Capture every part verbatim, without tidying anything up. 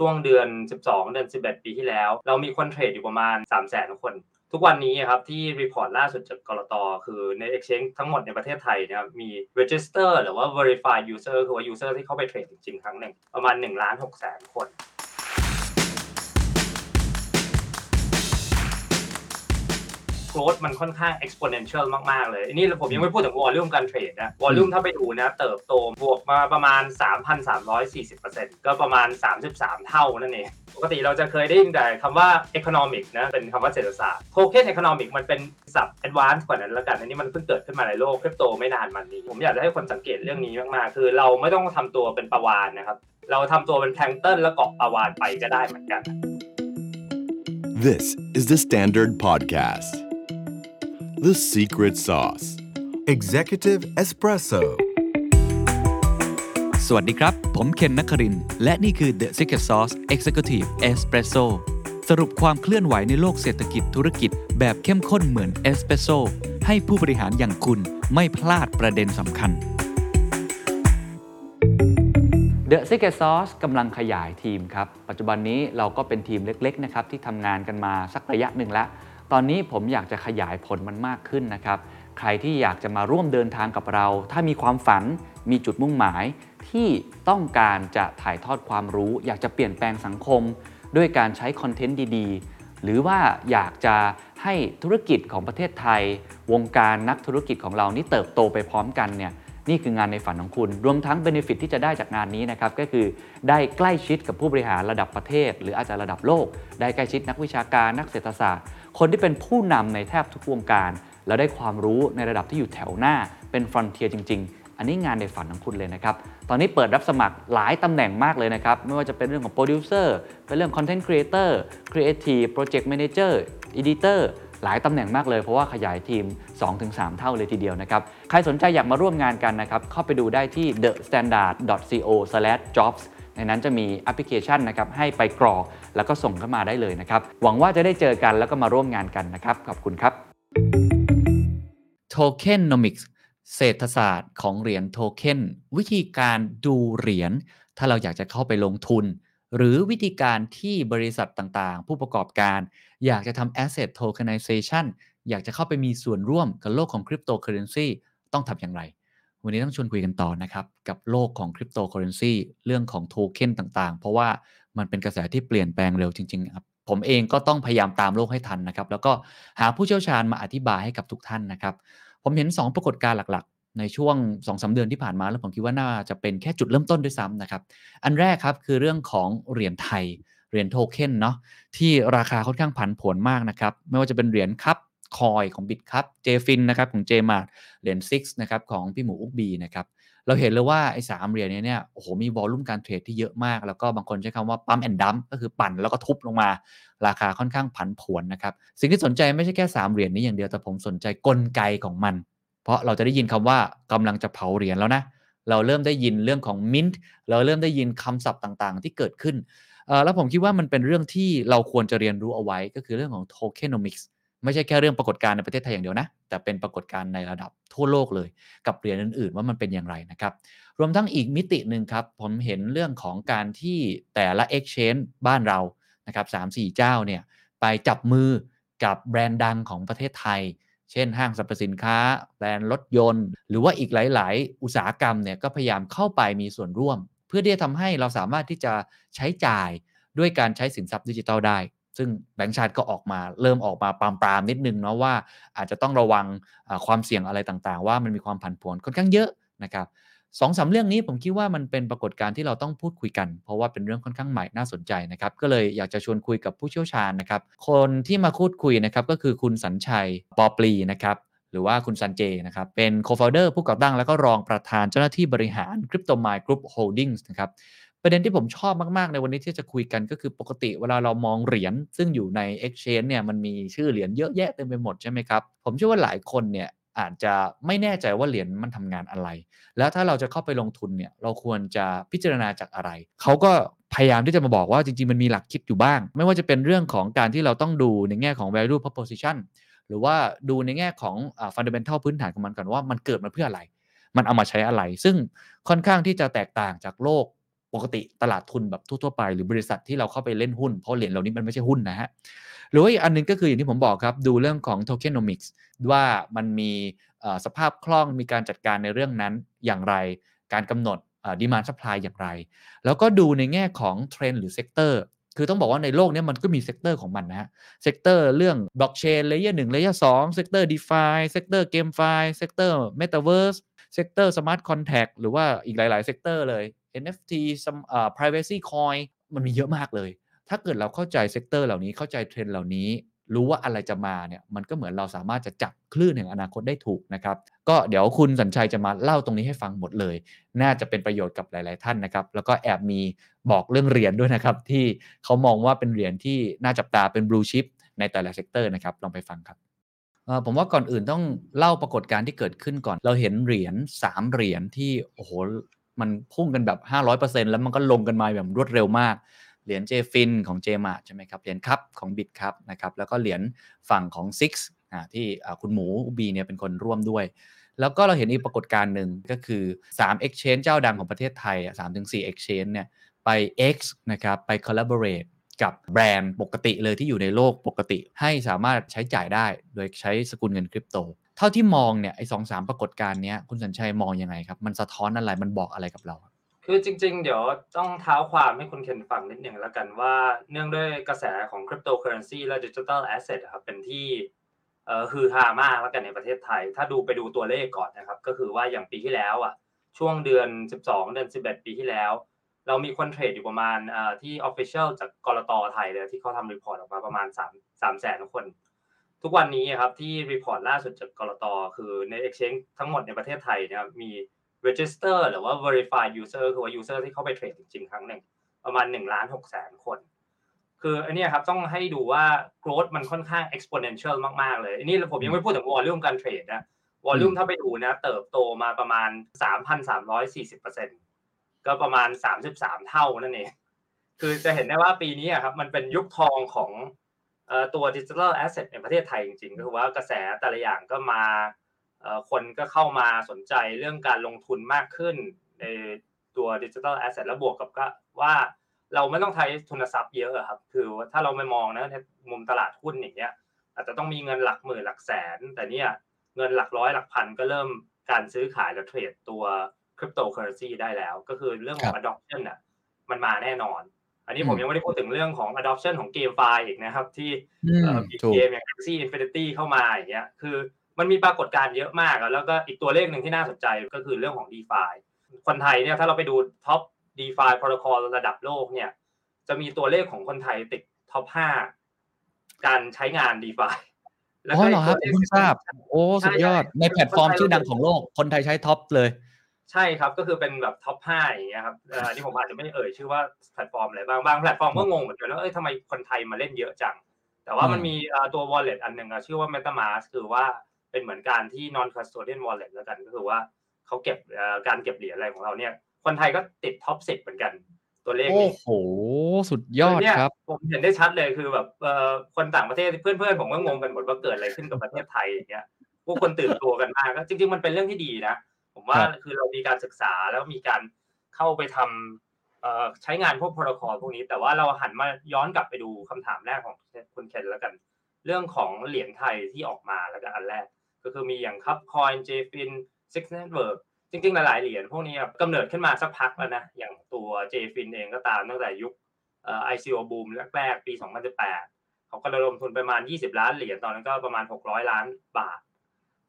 ช่วงเดือนสิบสองเดือนสิบเอ็ดปีที่แล้วเรามีคนเทรดอยู่ประมาณ สามแสน คนทุกวันนี้ครับที่รีพอร์ตล่าสุดจากกลตคือใน Exchange ทั้งหมดในประเทศไทยนะครับมี Register หรือว่า Verified User คือว่า User ที่เข้าไปเทรดจริงๆครั้งหนึ่งประมาณ หนึ่งล้านหกแสน คนgrowth มันค่อนข้าง exponential มากๆเลยอันนี้ผมยังไม่พูดถึง volume การเทรดนะ volume ถ้าไปดูนะเติบโตบวกมาประมาณ สามพันสามร้อยสี่สิบเปอร์เซ็นต์ ก็ประมาณสามสิบสามเท่านั่นเองปกติเราจะเคยได้ยินแต่คำว่า economic นะเป็นคำว่าเศรษฐศาสตร์ token economic มันเป็นศัพท์ advanced กว่านั้นแล้วกันอันนี้มันเพิ่งเกิดขึ้นมาในโลกคริปโตไม่นานมานี้ผมอยากจะให้คนสังเกตเรื่องนี้มากๆคือเราไม่ต้องทำตัวเป็นปลาวาฬนะครับเราทำตัวเป็นแพลงก์ตันแล้วเกาะปลาวาฬไปก็ได้เหมือนกัน This is the Standard Podcast The Secret Sauce Executive Espresso สวัสดีครับผมเคนนครินทร์และนี่คือ The Secret Sauce Executive Espresso สรุปความเคลื่อนไหวในโลกเศรษฐกิจธุรกิจแบบเข้มข้นเหมือนเอสเปรสโซ่ให้ผู้บริหารอย่างคุณไม่พลาดประเด็นสำคัญ The Secret Sauce กำลังขยายทีมครับปัจจุบันนี้เราก็เป็นทีมเล็กๆนะครับที่ทำงานกันมาสักระยะหนึ่งแล้วตอนนี้ผมอยากจะขยายผลมันมากขึ้นนะครับใครที่อยากจะมาร่วมเดินทางกับเราถ้ามีความฝันมีจุดมุ่งหมายที่ต้องการจะถ่ายทอดความรู้อยากจะเปลี่ยนแปลงสังคมด้วยการใช้คอนเทนต์ดีๆหรือว่าอยากจะให้ธุรกิจของประเทศไทยวงการนักธุรกิจของเรานี่เติบโตไปพร้อมกันเนี่ยนี่คืองานในฝันของคุณรวมทั้ง benefit ที่จะได้จากงานนี้นะครับก็คือได้ใกล้ชิดกับผู้บริหารระดับประเทศหรืออาจจะระดับโลกได้ใกล้ชิดนักวิชาการนักเศรษฐศาสตร์คนที่เป็นผู้นำในแทบทุกวงการแล้วได้ความรู้ในระดับที่อยู่แถวหน้าเป็น frontier จริงๆอันนี้งานในฝันของคุณเลยนะครับตอนนี้เปิดรับสมัครหลายตำแหน่งมากเลยนะครับไม่ว่าจะเป็นเรื่องของ producer เป็นเรื่อง content creator creative project manager editorหลายตำแหน่งมากเลยเพราะว่าขยายทีม สองถึงสาม เท่าเลยทีเดียวนะครับใครสนใจอยากมาร่วมงานกันนะครับเข้าไปดูได้ที่ เดอะสแตนดาร์ด ดอท โค สแลช จ็อบส์ ในนั้นจะมีแอปพลิเคชันนะครับให้ไปกรอกแล้วก็ส่งเข้ามาได้เลยนะครับหวังว่าจะได้เจอกันแล้วก็มาร่วมงานกันนะครับขอบคุณครับ Tokenomics เศรษฐศาสตร์ของเหรียญโทเค็นวิธีการดูเหรียญถ้าเราอยากจะเข้าไปลงทุนหรือวิธีการที่บริษัทต่างๆผู้ประกอบการอยากจะทำ asset tokenization อยากจะเข้าไปมีส่วนร่วมกับโลกของ cryptocurrency ต้องทำอย่างไรวันนี้ต้องชวนคุยกันต่อนะครับกับโลกของ cryptocurrency เรื่องของ token ต่างๆเพราะว่ามันเป็นกระแสที่เปลี่ยนแปลงเร็วจริงๆครับผมเองก็ต้องพยายามตามโลกให้ทันนะครับแล้วก็หาผู้เชี่ยวชาญมาอธิบายให้กับทุกท่านนะครับผมเห็นสองปรากฏการณ์หลักในช่วง สองถึงสาม เดือนที่ผ่านมาแล้วผมคิดว่าน่าจะเป็นแค่จุดเริ่มต้นด้วยซ้ำนะครับอันแรกครับคือเรื่องของเหรียญไทยเหรียญโทเค็นเนาะที่ราคาค่อนข้างผันผวนมากนะครับไม่ว่าจะเป็นเหรียญคัพคอยของ Bitkub เจ ฟิน นะครับของ เจ เอ็ม เอ เหรียญ ซิกซ์ นะครับของพี่หมูอุ๊บบีนะครับเราเห็นเลยว่าไอ้สามเหรียญนี้เนี่ยโอ้โหมีวอลลุ่มการเทรดที่เยอะมากแล้วก็บางคนใช้คำว่าปั๊มแอนด์ดัมก็คือปั่นแล้วก็ทุบลงมาราคาค่อนข้างผันผวนนะครับสิ่งที่สนใจไม่ใช่แค่สามเหรียญนี้อย่างเดียวแต่ผมสนใจกลไกของมันเพราะเราจะได้ยินคำว่ากำลังจะเผาเหรียญแล้วนะเราเริ่มได้ยินเรื่องของมินท์เราเริ่มได้ยินคำศัพท์ต่างๆที่เกิดขึ้นแล้วผมคิดว่ามันเป็นเรื่องที่เราควรจะเรียนรู้เอาไว้ก็คือเรื่องของ Tokenomics ไม่ใช่แค่เรื่องปรากฏการณ์ในประเทศไทยอย่างเดียวนะแต่เป็นปรากฏการณ์ในระดับทั่วโลกเลยกับเหรียญอื่นๆว่ามันเป็นอย่างไรนะครับรวมทั้งอีกมิตินึงครับผมเห็นเรื่องของการที่แต่ละ Exchange บ้านเรานะครับสามสี่เจ้าเนี่ยไปจับมือกับแบรนด์ดังของประเทศไทยเช่นห้างสรรพสินค้าแบรนด์รถยนต์หรือว่าอีกหลายๆอุตสาหกรรมเนี่ยก็พยายามเข้าไปมีส่วนร่วมเพื่อที่จะทำให้เราสามารถที่จะใช้จ่ายด้วยการใช้สินทรัพย์ดิจิทัลได้ซึ่งแบงก์ชาติก็ออกมาเริ่มออกมาปรามปรามนิดนึงเนาะว่าอาจจะต้องระวังความเสี่ยงอะไรต่างๆว่ามันมีความผันผวนค่อนข้างเยอะนะครับสองสามเรื่องนี้ผมคิดว่ามันเป็นปรากฏการณ์ที่เราต้องพูดคุยกันเพราะว่าเป็นเรื่องค่อนข้างใหม่น่าสนใจนะครับก็เลยอยากจะชวนคุยกับผู้เชี่ยวชาญนะครับคนที่มาพูดคุยนะครับก็คือคุณสัญชัยปอปลีนะครับหรือว่าคุณซันเจนะครับเป็น co-founder ผู้ก่อตั้งและก็รองประธานเจ้าหน้าที่บริหาร Cryptomind Group Holdings นะครับประเด็นที่ผมชอบมากๆในวันนี้ที่จะคุยกันก็คือปกติเวลาเรามองเหรียญซึ่งอยู่ใน Exchange เนี่ยมันมีชื่อเหรียญเยอะแยะเต็มไปหมดใช่ไหมครับผมเชื่อว่าหลายคนเนี่ยอาจจะไม่แน่ใจว่าเหรียญมันทำงานอะไรแล้วถ้าเราจะเข้าไปลงทุนเนี่ยเราควรจะพิจารณาจากอะไรเขาก็พยายามที่จะมาบอกว่าจริงๆมันมีหลักคิดอยู่บ้างไม่ว่าจะเป็นเรื่องของการที่เราต้องดูในแง่ของ value proposition หรือว่าดูในแง่ของ fundamental พื้นฐานของมันก่อนว่ามันเกิดมาเพื่ออะไรมันเอามาใช้อะไรซึ่งค่อนข้างที่จะแตกต่างจากโลกป ปกติตลาดทุนแบบทั่วๆไปหรือบริษัทที่เราเข้าไปเล่นหุ้นเพราะเหรียญเหล่านี้มันไม่ใช่หุ้นนะฮะหรือว่าอีกอันนึงก็คืออย่างที่ผมบอกครับดูเรื่องของ Tokenomics ว่ามันมีสภาพคล่องมีการจัดการในเรื่องนั้นอย่างไรการกำหนดdemand supply อย่างไรแล้วก็ดูในแง่ของเทรนด์หรือเซกเตอร์คือต้องบอกว่าในโลกนี้มันก็มีเซกเตอร์ของมันนะฮะเซกเตอร์เรื่องบล็อกเชนเลเยอร์หนึ่งเลเยอร์สองเซกเตอร์ DeFi เซกเตอร์ GameFi เซกเตอร์ Metaverse เซกเตอร์ Smart Contract หรือว่าอีกหลายๆเซกเตอร์เลย เอ็น เอฟ ที เอ่อ Privacy Coin มันมีเยอะมากเลยถ้าเกิดเราเข้าใจเซกเตอร์เหล่านี้เข้าใจเทรนด์เหล่านี้รู้ว่าอะไรจะมาเนี่ยมันก็เหมือนเราสามารถจะจับคลื่นแห่งอนาคตได้ถูกนะครับก็เดี๋ยวคุณสัญชัยจะมาเล่าตรงนี้ให้ฟังหมดเลยน่าจะเป็นประโยชน์กับหลายๆท่านนะครับแล้วก็แอบมีบอกเรื่องเหรียญด้วยนะครับที่เขามองว่าเป็นเหรียญที่น่าจับตาเป็นบลูชิปในแต่ละเซกเตอร์นะครับลองไปฟังครับผมว่าก่อนอื่นต้องเล่าปรากฏการณ์ที่เกิดขึ้นก่อนเราเห็นเหรียญสามเหรียญที่โอ้โหมันพุ่งกันแบบ ห้าร้อยเปอร์เซ็นต์ แล้วมันก็ลงกันมาแบบรวดเร็วมากเหรียญ J-Fin ของ เจ เอ็ม เอ ใช่ไหมครับเหรียญ Cup ของ Bitkub นะครับแล้วก็เหรียญฝั่งของ ซิกซ์ อ่าที่คุณหมู บี เนี่ยเป็นคนร่วมด้วยแล้วก็เราเห็นอีกปรากฏการณ์หนึ่งก็คือสาม exchange เจ้าดังของประเทศไทยอ่ะ สามถึงสี่ exchange เนี่ยไป X นะครับไป collaborate กับแบรนด์ปกติเลยที่อยู่ในโลกปกติให้สามารถใช้จ่ายได้โดยใช้สกุลเงินคริปโตเท่าที่มองเนี่ยไอ้ สองถึงสาม ปรากฏการณ์เนี้ยคุณสัญชัยมองยังไงครับมันสะท้อนอะไรมันบอกอะไรกับเราคือจริงๆเดี๋ยวต้องเท้าความให้คุณเคนฟังนิดหนึ่งแล้วกันว่าเนื่องด้วยกระแสของคริปโตเคอเรนซีและดิจิทัลแอสเซทครับเป็นที่เอ่อฮือฮามากแล้วกันในประเทศไทยถ้าดูไปดูตัวเลขก่อนนะครับก็คือว่าอย่างปีที่แล้วอ่ะช่วงเดือนสิบสองเดือนสิบเอ็ดปีที่แล้วเรามีคนเทรดอยู่ประมาณเอ่อที่ Official จากกลต.ไทยเลยที่เขาทำรีพอร์ตออกมาประมาณสามแสนคนทุกวันนี้ครับที่รีพอร์ตล่าสุดจากกลต.คือใน Exchange ทั้งหมดในประเทศไทยนะครับมีregister หรือว่า verify user คือว่า user ที่เข้าไปเทรดจริงๆครั้งหนึ่งประมาณ หนึ่งล้านหกแสน คนคืออันนี้ครับต้องให้ดูว่า growth มันค่อนข้าง exponential มากๆเลยอันนี้ผมยังไม่พูดถึง volume การเทรดนะ volume ถ้าไปดูนะเติบโตมาประมาณ สามพันสามร้อยสี่สิบเปอร์เซ็นต์ ก็ประมาณสามสิบสามเท่านั่นเองคือจะเห็นได้ว่าปีนี้ครับมันเป็นยุคทองของเอ่อตัว digital asset ในประเทศไทยจริงๆก็คือว่ากระแสแต่ละอย่างก็มาคนก็เข้ามาสนใจเรื่องการลงทุนมากขึ้นในตัว Digital Asset แล้วบวกกับก็ว่าเราไม่ต้องใช้ทุนทรัพย์เยอะครับคือถ้าเราไปมองนะในมุมตลาดหุ้นอย่างเงี้ยอาจจะต้องมีเงินหลักหมื่นหลักแสนแต่เนี่ยเงินหลักร้อยหลักพันก็เริ่มการซื้อขายและเทรดตัว Cryptocurrency ได้แล้วก็คือเรื่องของ Adoption น่ะมันมาแน่นอนอันนี้ผมยังไม่ได้พูดถึงเรื่องของ Adoption ของ GameFi อีกนะครับที่มีเกมอย่าง Galaxy Infinity เข้ามาอย่างเงี้ยคือมันมีปรากฏการณ์เยอะมากแล้วก็อีกตัวเลขหนึ่งที่น่าสนใจก็คือเรื่องของ DeFi คนไทยเนี่ยถ้าเราไปดู Top DeFi Protocol ระดับโลกเนี่ยจะมีตัวเลขของคนไทยติด Top ห้าการใช้งาน DeFi แล้วก็ครับผมทราบโอ้สุดยอดในแพลตฟอร์มชื่อดังของโลกคนไทยใช้ Top เลยใช่ครับก็คือเป็นแบบ Top ห้าอย่างเงี้ยครับอันนี้ผมอาจจะไม่เอ่ยชื่อว่าแพลตฟอร์มอะไรบ้างบางแพลตฟอร์มก็งงเหมือนกันว่าเอ้ยทำไมคนไทยมาเล่นเยอะจังแต่ว่ามันมีตัว Wallet อันนึงชื่อว่า MetaMask คือว่าเป็นเหมือนการที่ non custodian wallet แล้วกันก็คือว่าเขาเก็บการเก็บเหรียญอะไรของเราเนี่ยคนไทยก็ติด top สิบเหมือนกันตัวเลขนี้โอ้โหสุดยอดครับผมเห็นได้ชัดเลยคือแบบคนต่างประเทศเพื่อนๆผมก็งงกันหมดว่าเกิดอะไรขึ้นกับประเทศไทยอย่างเงี้ยพวกคนตื่นตัวกันมากก็จริงๆมันเป็นเรื่องที่ดีนะผมว่าคือเรามีการศึกษาแล้วมีการเข้าไปทำใช้งานพวก protocol พวกนี้แต่ว่าเราหันมาย้อนกลับไปดูคำถามแรกของคุณเคนแล้วกันเรื่องของเหรียญไทยที่ออกมาแล้วก็อันแรกก็คือมีอย่าง Cup Coin J-Fin ซิกซ์ Network จริงๆหลายๆเหรียญพวกนี้กำเนิดขึ้นมาสักพักแล้วนะอย่างตัว J-Fin เองก็ตามตั้งแต่ยุคเอ่อ ไอ ซี โอ Boom แรกๆปีสองพันสิบแปดเขาก็ระดมทุนประมาณยี่สิบล้านเหรียญตอนนั้นก็ประมาณหกร้อยล้านบาท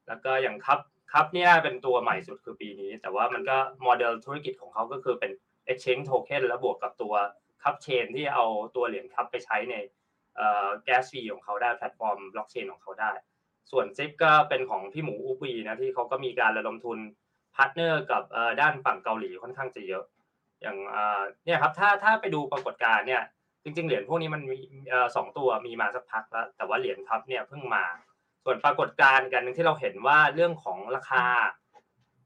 แล้วก็อย่าง Cup Cup เนี่ยเป็นตัวใหม่สุดคือปีนี้แต่ว่ามันก็โมเดลธุรกิจของเขาก็คือเป็น Exchange Token แล้วบวกกับตัว Cup Chain ที่เอาตัวเหรียญ Cup ไปใช้ในเอ่อ Gas Fee ของเขาได้แพลตฟอร์ม Blockchain ของเขาได้ส่วน ซิกซ์ ก็เป็นของพี่หมูอุปีนะที่เขาก็มีการระดมทุนพาร์ทเนอร์กับเอ่อด้านฝั่งเกาหลีค่อนข้างจะเยอะอย่างเอ่อเนี่ยครับถ้าถ้าไปดูปรากฏการณ์เนี่ยจริงๆเหรียญพวกนี้มันมีเอ่อสองตัวมีมาสักพักแล้วแต่ว่าเหรียญทับเนี่ยเพิ่งมาส่วนปรากฏการณ์กันนึงที่เราเห็นว่าเรื่องของราคา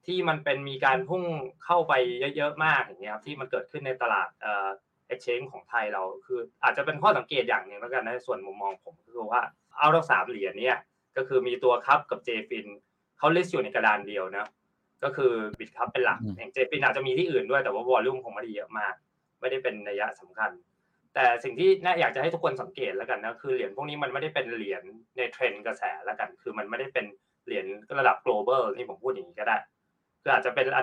ที่มันเป็นมีการพุ่งเข้าไปเยอะๆมากอย่างเงี้ยครับที่มันเกิดขึ้นในตลาดเอ่อ exchange ของไทยเราคืออาจจะเป็นข้อสังเกตอย่างนึงแล้วกันนะส่วนมุมมองผมคือว่าเอาทั้งสามเหรียญเนี่ยก็คือมีตัว Cup กับ J-Fin เขา list อยู่ในกระดานเดียวนะก็คือ Bitkub เป็นหลักอย่าง J-Fin อาจจะมีที่อื่นด้วยแต่ว่า volume คงไม่ได้เยอะมาก ไม่ได้เป็นนัยยะสำคัญแต่สิ่งที่น่าอยากจะให้ทุกคนสังเกตแล้วกันนะคือเหรียญพวกนี้มันไม่ได้เป็นเหรียญในเทรนด์กระแสแล้วกันคือมันไม่ได้เป็นเหรียญระดับ global นี่ผมพูดอย่างนี้ก็ได้คืออาจจะเป็นร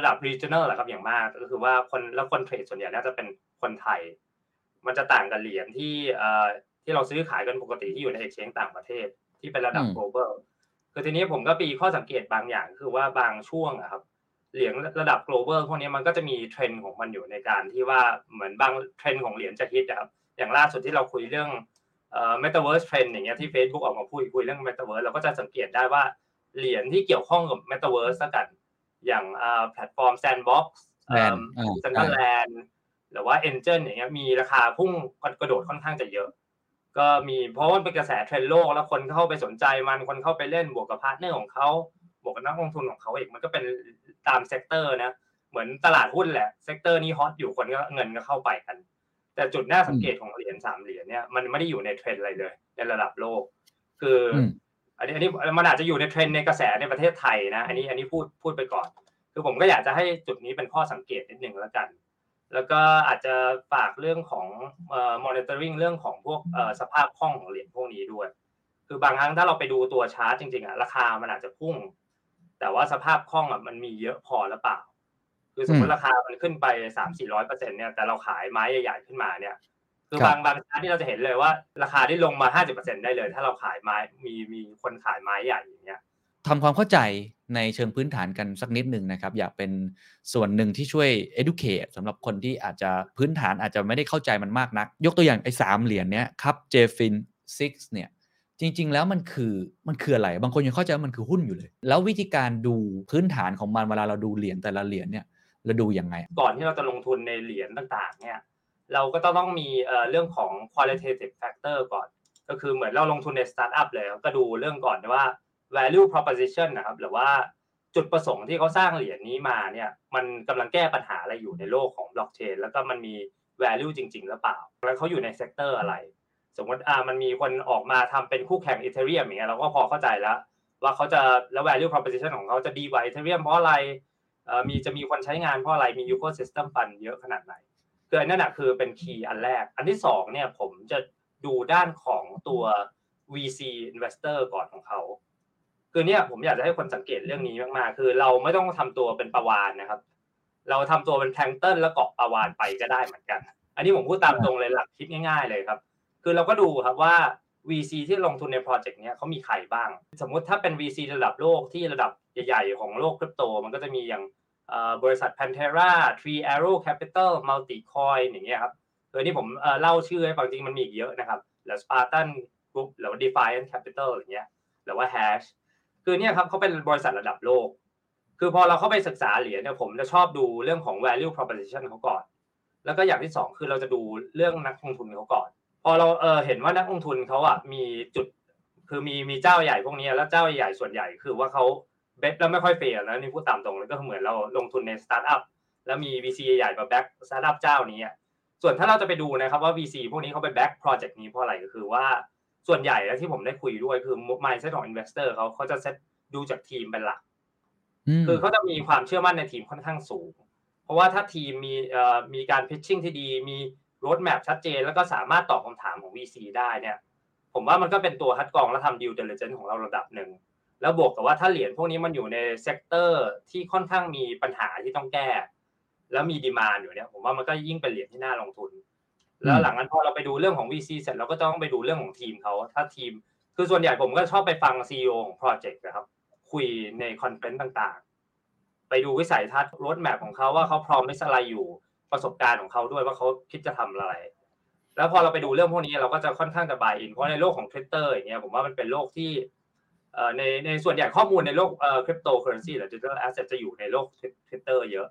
ะดับ regional แหละครับอย่างมากก็คือว่าคนแล้วคนเทรดส่วนใหญ่น่าจะเป็นคนไทยมันจะต่างกับเหรียญที่เอ่อที่เราซื้อขายกันปกติที่อยู่ใน exchange ต่างประเทศที่เป็นระดับ global คือทีนี้ผมก็ปีข้อสังเกตบางอย่างคือว่าบางช่วงอะครับเหรียญระดับ global พวกนี้มันก็จะมีเทรนด์ของมันอยู่ในการที่ว่าเหมือนบางเทรนด์ของเหรียญจะฮิตนะครับอย่างล่าสุดที่เราคุยเรื่องเอ่อ metaverse trend อย่างเงี้ยที่ Facebook ออกมาพูดคุยเรื่อง metaverse เราก็จะสังเกตได้ว่าเหรียญที่เกี่ยวข้องกับ metaverse ละกันอย่างเอ่อแพลตฟอร์ม Sandbox เอ่อ Decentraland หรือว่า Angel อย่างเงี้ยมีราคาพุ่งกระโดดค่อนข้างจะเยอะก็มีเพราะว่าเป็นกระแสเทรนด์โลกแล้วคนเข้าไปสนใจมันคนเข้าไปเล่นบวกกับพาร์ทเนอร์ของเค้าบวกกับนักลงทุนของเขาเองมันก็เป็นตามเซกเตอร์นะเหมือนตลาดหุ้นแหละเซกเตอร์นี้ฮอตอยู่คนก็เงินก็เข้าไปกันแต่จุดน่าสังเกตของเหรียญสามเหรียญเนี่ยมันไม่ได้อยู่ในเทรนด์อะไรเลยในระดับโลกคืออันนี้อันนี้มันอาจจะอยู่ในเทรนด์ในกระแสในประเทศไทยนะอันนี้อันนี้พูดพูดไปก่อนคือผมก็อยากจะให้จุดนี้เป็นข้อสังเกตนิดนึงแล้วกันแล้วก็อาจจะฝากเรื่องของเอ่อ monitoring เรื่องของพวกเอ่อสภาพคล่องของเหรียญพวกนี้ด้วยคือบางครั้งถ้าเราไปดูตัวชาร์ตจริงๆอ่ะราคามันอาจจะพุ่งแต่ว่าสภาพคล่องอ่ะมันมีเยอะพอหรือเปล่าคือสมมุติราคามันขึ้นไป สามถึงสี่ร้อยเปอร์เซ็นต์ เนี่ยแต่เราขายไม้ใหญ่ๆขึ้นมาเนี่ยคือบางบางชาร์ตที่เราจะเห็นเลยว่าราคาได้ลงมา ห้าสิบเปอร์เซ็นต์ ได้เลยถ้าเราขายไม้มีมีคนขายไม้ใหญ่อย่างเงี้ยทำความเข้าใจในเชิงพื้นฐานกันสักนิดนึงนะครับอยากเป็นส่วนหนึ่งที่ช่วย educate สำหรับคนที่อาจจะพื้นฐานอาจจะไม่ได้เข้าใจมันมากนักยกตัวอย่างไอ้สามเหรียญเนี้ยครับเจฟินซิกซ์เนี่ยจริงๆแล้วมันคือมันคืออะไรบางคนยังเข้าใจว่ามันคือหุ้นอยู่เลยแล้ววิธีการดูพื้นฐานของมันเวลาเราดูเหรียญแต่ละเหรียญเนี่ยเราดูยังไงก่อนที่เราจะลงทุนในเหรียญต่างๆเนี่ยเราก็ต้องมีเอ่อเรื่องของ qualitative factor ก่อนก็คือเหมือนเราลงทุนในสตาร์ทอัพเลยก็ดูเรื่องก่อนว่า value proposition นะครับหรือว่าจุดประสงค์ที่เขาสร้างเหรียญนี้มาเนี่ยมันกำลังแก้ปัญหาอะไรอยู่ในโลกของ blockchain แล้วก็มันมี value จริงๆหรือเปล่าแล้วเขาอยู่ใน sector อะไรสมมติอ่ามันมีคนออกมาทำเป็นคู่แข่ง Ethereum อย่างเงี้ยเราก็พอเข้าใจแล้วว่าเขาจะแล้ว value proposition ของเขาจะดีกว่า Ethereum เพราะอะไรเอ่อมีจะมีคนใช้งานเพราะอะไรมี ecosystem fund เยอะขนาดไหนคืออันนั้นน่ะคือเป็น key อันแรกอันที่สองเนี่ยผมจะดูด้านของตัว วี ซี investor ก่อนของเขาคือเนี่ยผมอยากจะให้คนสังเกตเรื่องนี้มากๆคือเราไม่ต้องทำตัวเป็นปลาวาฬนะครับเราทำตัวเป็นแพลงก์ตันแล้วเกาะปลาวาฬไปก็ได้เหมือนกันอันนี้ผมพูดตามตรงเลยหลักคิดง่ายๆเลยครับคือเราก็ดูครับว่า วี ซี ที่ลงทุนในโปรเจกต์เนี้ยเขามีใครบ้างสมมุติถ้าเป็น วี ซี ระดับโลกที่ระดับใหญ่ๆของโลกคริปโตมันก็จะมีอย่างเอ่อบริษัท Pantera Three Arrows Capital MultiCoin อย่างเงี้ยครับตัวนี้ผมเอ่อเล่าชื่อให้ฟังจริงมันมีอีกเยอะนะครับแล้ว Spartan Group แล้ว DeFi Capital อย่างเงี้ยหรือว่า Hash คือเนี่ยครับเขาเป็นบริษัทระดับโลกคือพอเราเข้าไปศึกษาเหรียญเนี่ยผมจะชอบดูเรื่องของ value proposition เขาก่อนแล้วก็อย่างที่สองคือเราจะดูเรื่องนักลงทุนเขาก่อนพอเราเออเห็นว่านักลงทุนเขาอ่ะมีจุดคือมีมีเจ้าใหญ่พวกนี้แล้วเจ้าใหญ่ส่วนใหญ่คือว่าเขาเบสแล้วไม่ค่อยเฟลนะนี่พูดตามตรงเลยก็เหมือนเราลงทุนในสตาร์ทอัพแล้วมี วี ซี ใหญ่มาแบ็คสตาร์ทอัพเจ้านี้ส่วนถ้าเราจะไปดูนะครับว่า วี ซี พวกนี้เขาไปแบ็คโปรเจกต์นี้เพราะอะไรก็คือว่าส่วนใหญ่แล้วที่ผมได้คุยด้วยคือ mindset ของ investor เขาเขาจะเซตดูจากทีมเป็นหลักคือเขาจะมีความเชื่อมั่นในทีมค่อนข้างสูงเพราะว่าถ้าทีมมีเอ่อมีการ pitching ที่ดีมีroadmap ชัดเจนแล้วก็สามารถตอบคำถามของ วี ซี ได้เนี่ยผมว่ามันก็เป็นตัวคัดกรองและทำ due diligence ของเราระดับหนึ่งแล้วบวกกับว่าถ้าเหรียญพวกนี้มันอยู่ในเซกเตอร์ที่ค่อนข้างมีปัญหาที่ต้องแก้แล้วมี demand อยู่เนี่ยผมว่ามันก็ยิ่งเป็นเหรียญที่น่าลงทุนแล้วหลังนั้นพอเราไปดูเรื่องของ วี ซี เสร็จเราก็ต้องไปดูเรื่องของทีมเขาถ้าทีมคือส่วนใหญ่ผมก็ชอบไปฟัง ซี อี โอ ของ project นะครับคุยในคอนเฟอเรนซ์ต่างๆไปดูวิสัยทัศน์ roadmap ของเขาว่าเขาพร้อมไม่สลายอยู่ประสบการณ์ของเขาด้วยว่าเขาคิดจะทำอะไรแล้วพอเราไปดูเรื่องพวกนี้เราก็จะค่อนข้างจะบายอินเพราะในโลกของ Twitter อย่างเงี้ยผมว่ามันเป็นโลกที่เอ่อในในส่วนใหญ่ข้อมูลในโลกเอ่อ Cryptocurrency หรือ Digital Asset จะอยู่ในโลก Twitter เยอะ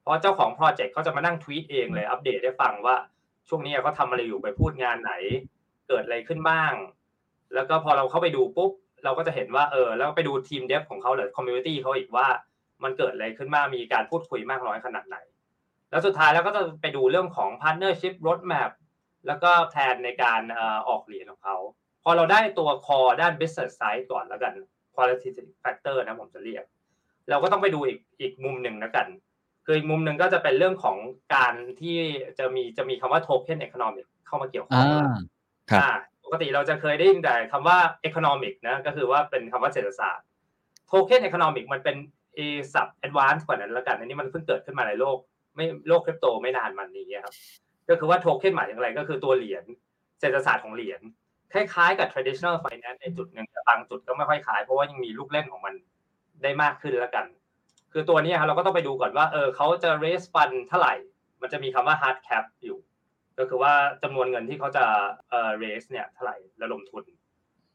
เพราะเจ้าของโปรเจกต์เขาจะมานั่งทวีตเองเลยอัปเดตให้ฟังว่าช่วงนี้เขาทำอะไรอยู่ไปพูดงานไหนเกิดอะไรขึ้นบ้างแล้วก็พอเราเข้าไปดูปุ๊บเราก็จะเห็นว่าเออแล้วไปดูทีมเดฟของเขาหรือ community เขาอีกว่ามันเกิดอะไรขึ้นบ้างมีการพูดคุยมากน้อยขนาดไหนแล้วสุดท้ายแล้วก็จะไปดูเรื่องของ partnership roadmap แล้วก็แผนในการเอ่อออกเหรียญของเขาพอเราได้ตัว core ด้าน business side ก่อนแล้วกัน qualitative factor นะผมจะเรียกเราก็ต้องไปดูอีกอีกมุมหนึ่งแล้วกัน คืออีกมุมหนึ่งก็จะเป็นเรื่องของการที่จะมีจะมีคำว่า token economic เข้ามาเกี่ยวข้องครับปกติเราจะเคยได้ยินแต่คำว่า economic นะก็คือว่าเป็นคำว่าเศรษฐศาสตร์ token economic มันเป็นอีสับ advance กว่านั้นแล้วกันอันนี้มันเพิ่งเกิดขึ้นมาในโลกไม่โลกคริปโตไม่นานมันนี้ครับก็คือว่า token หมายถึงอะไรก็คือตัวเหรียญเศรษฐศาสตร์ของเหรียญคล้ายๆกับ traditional finance ในจุดนึงแต่บางจุดก็ไม่ค่อยคล้ายเพราะว่ายังมีลูกเล่นของมันได้มากขึ้นแล้วกันคือตัวนี้ครับเราก็ต้องไปดูก่อนว่าเออเขาจะ raise fund เท่าไหร่มันจะมีคำว่า hard cap อยู่ก็คือว่าจำนวนเงินที่เขาจะเอ่อ raise เนี่ยเท่าไหร่ระดมทุน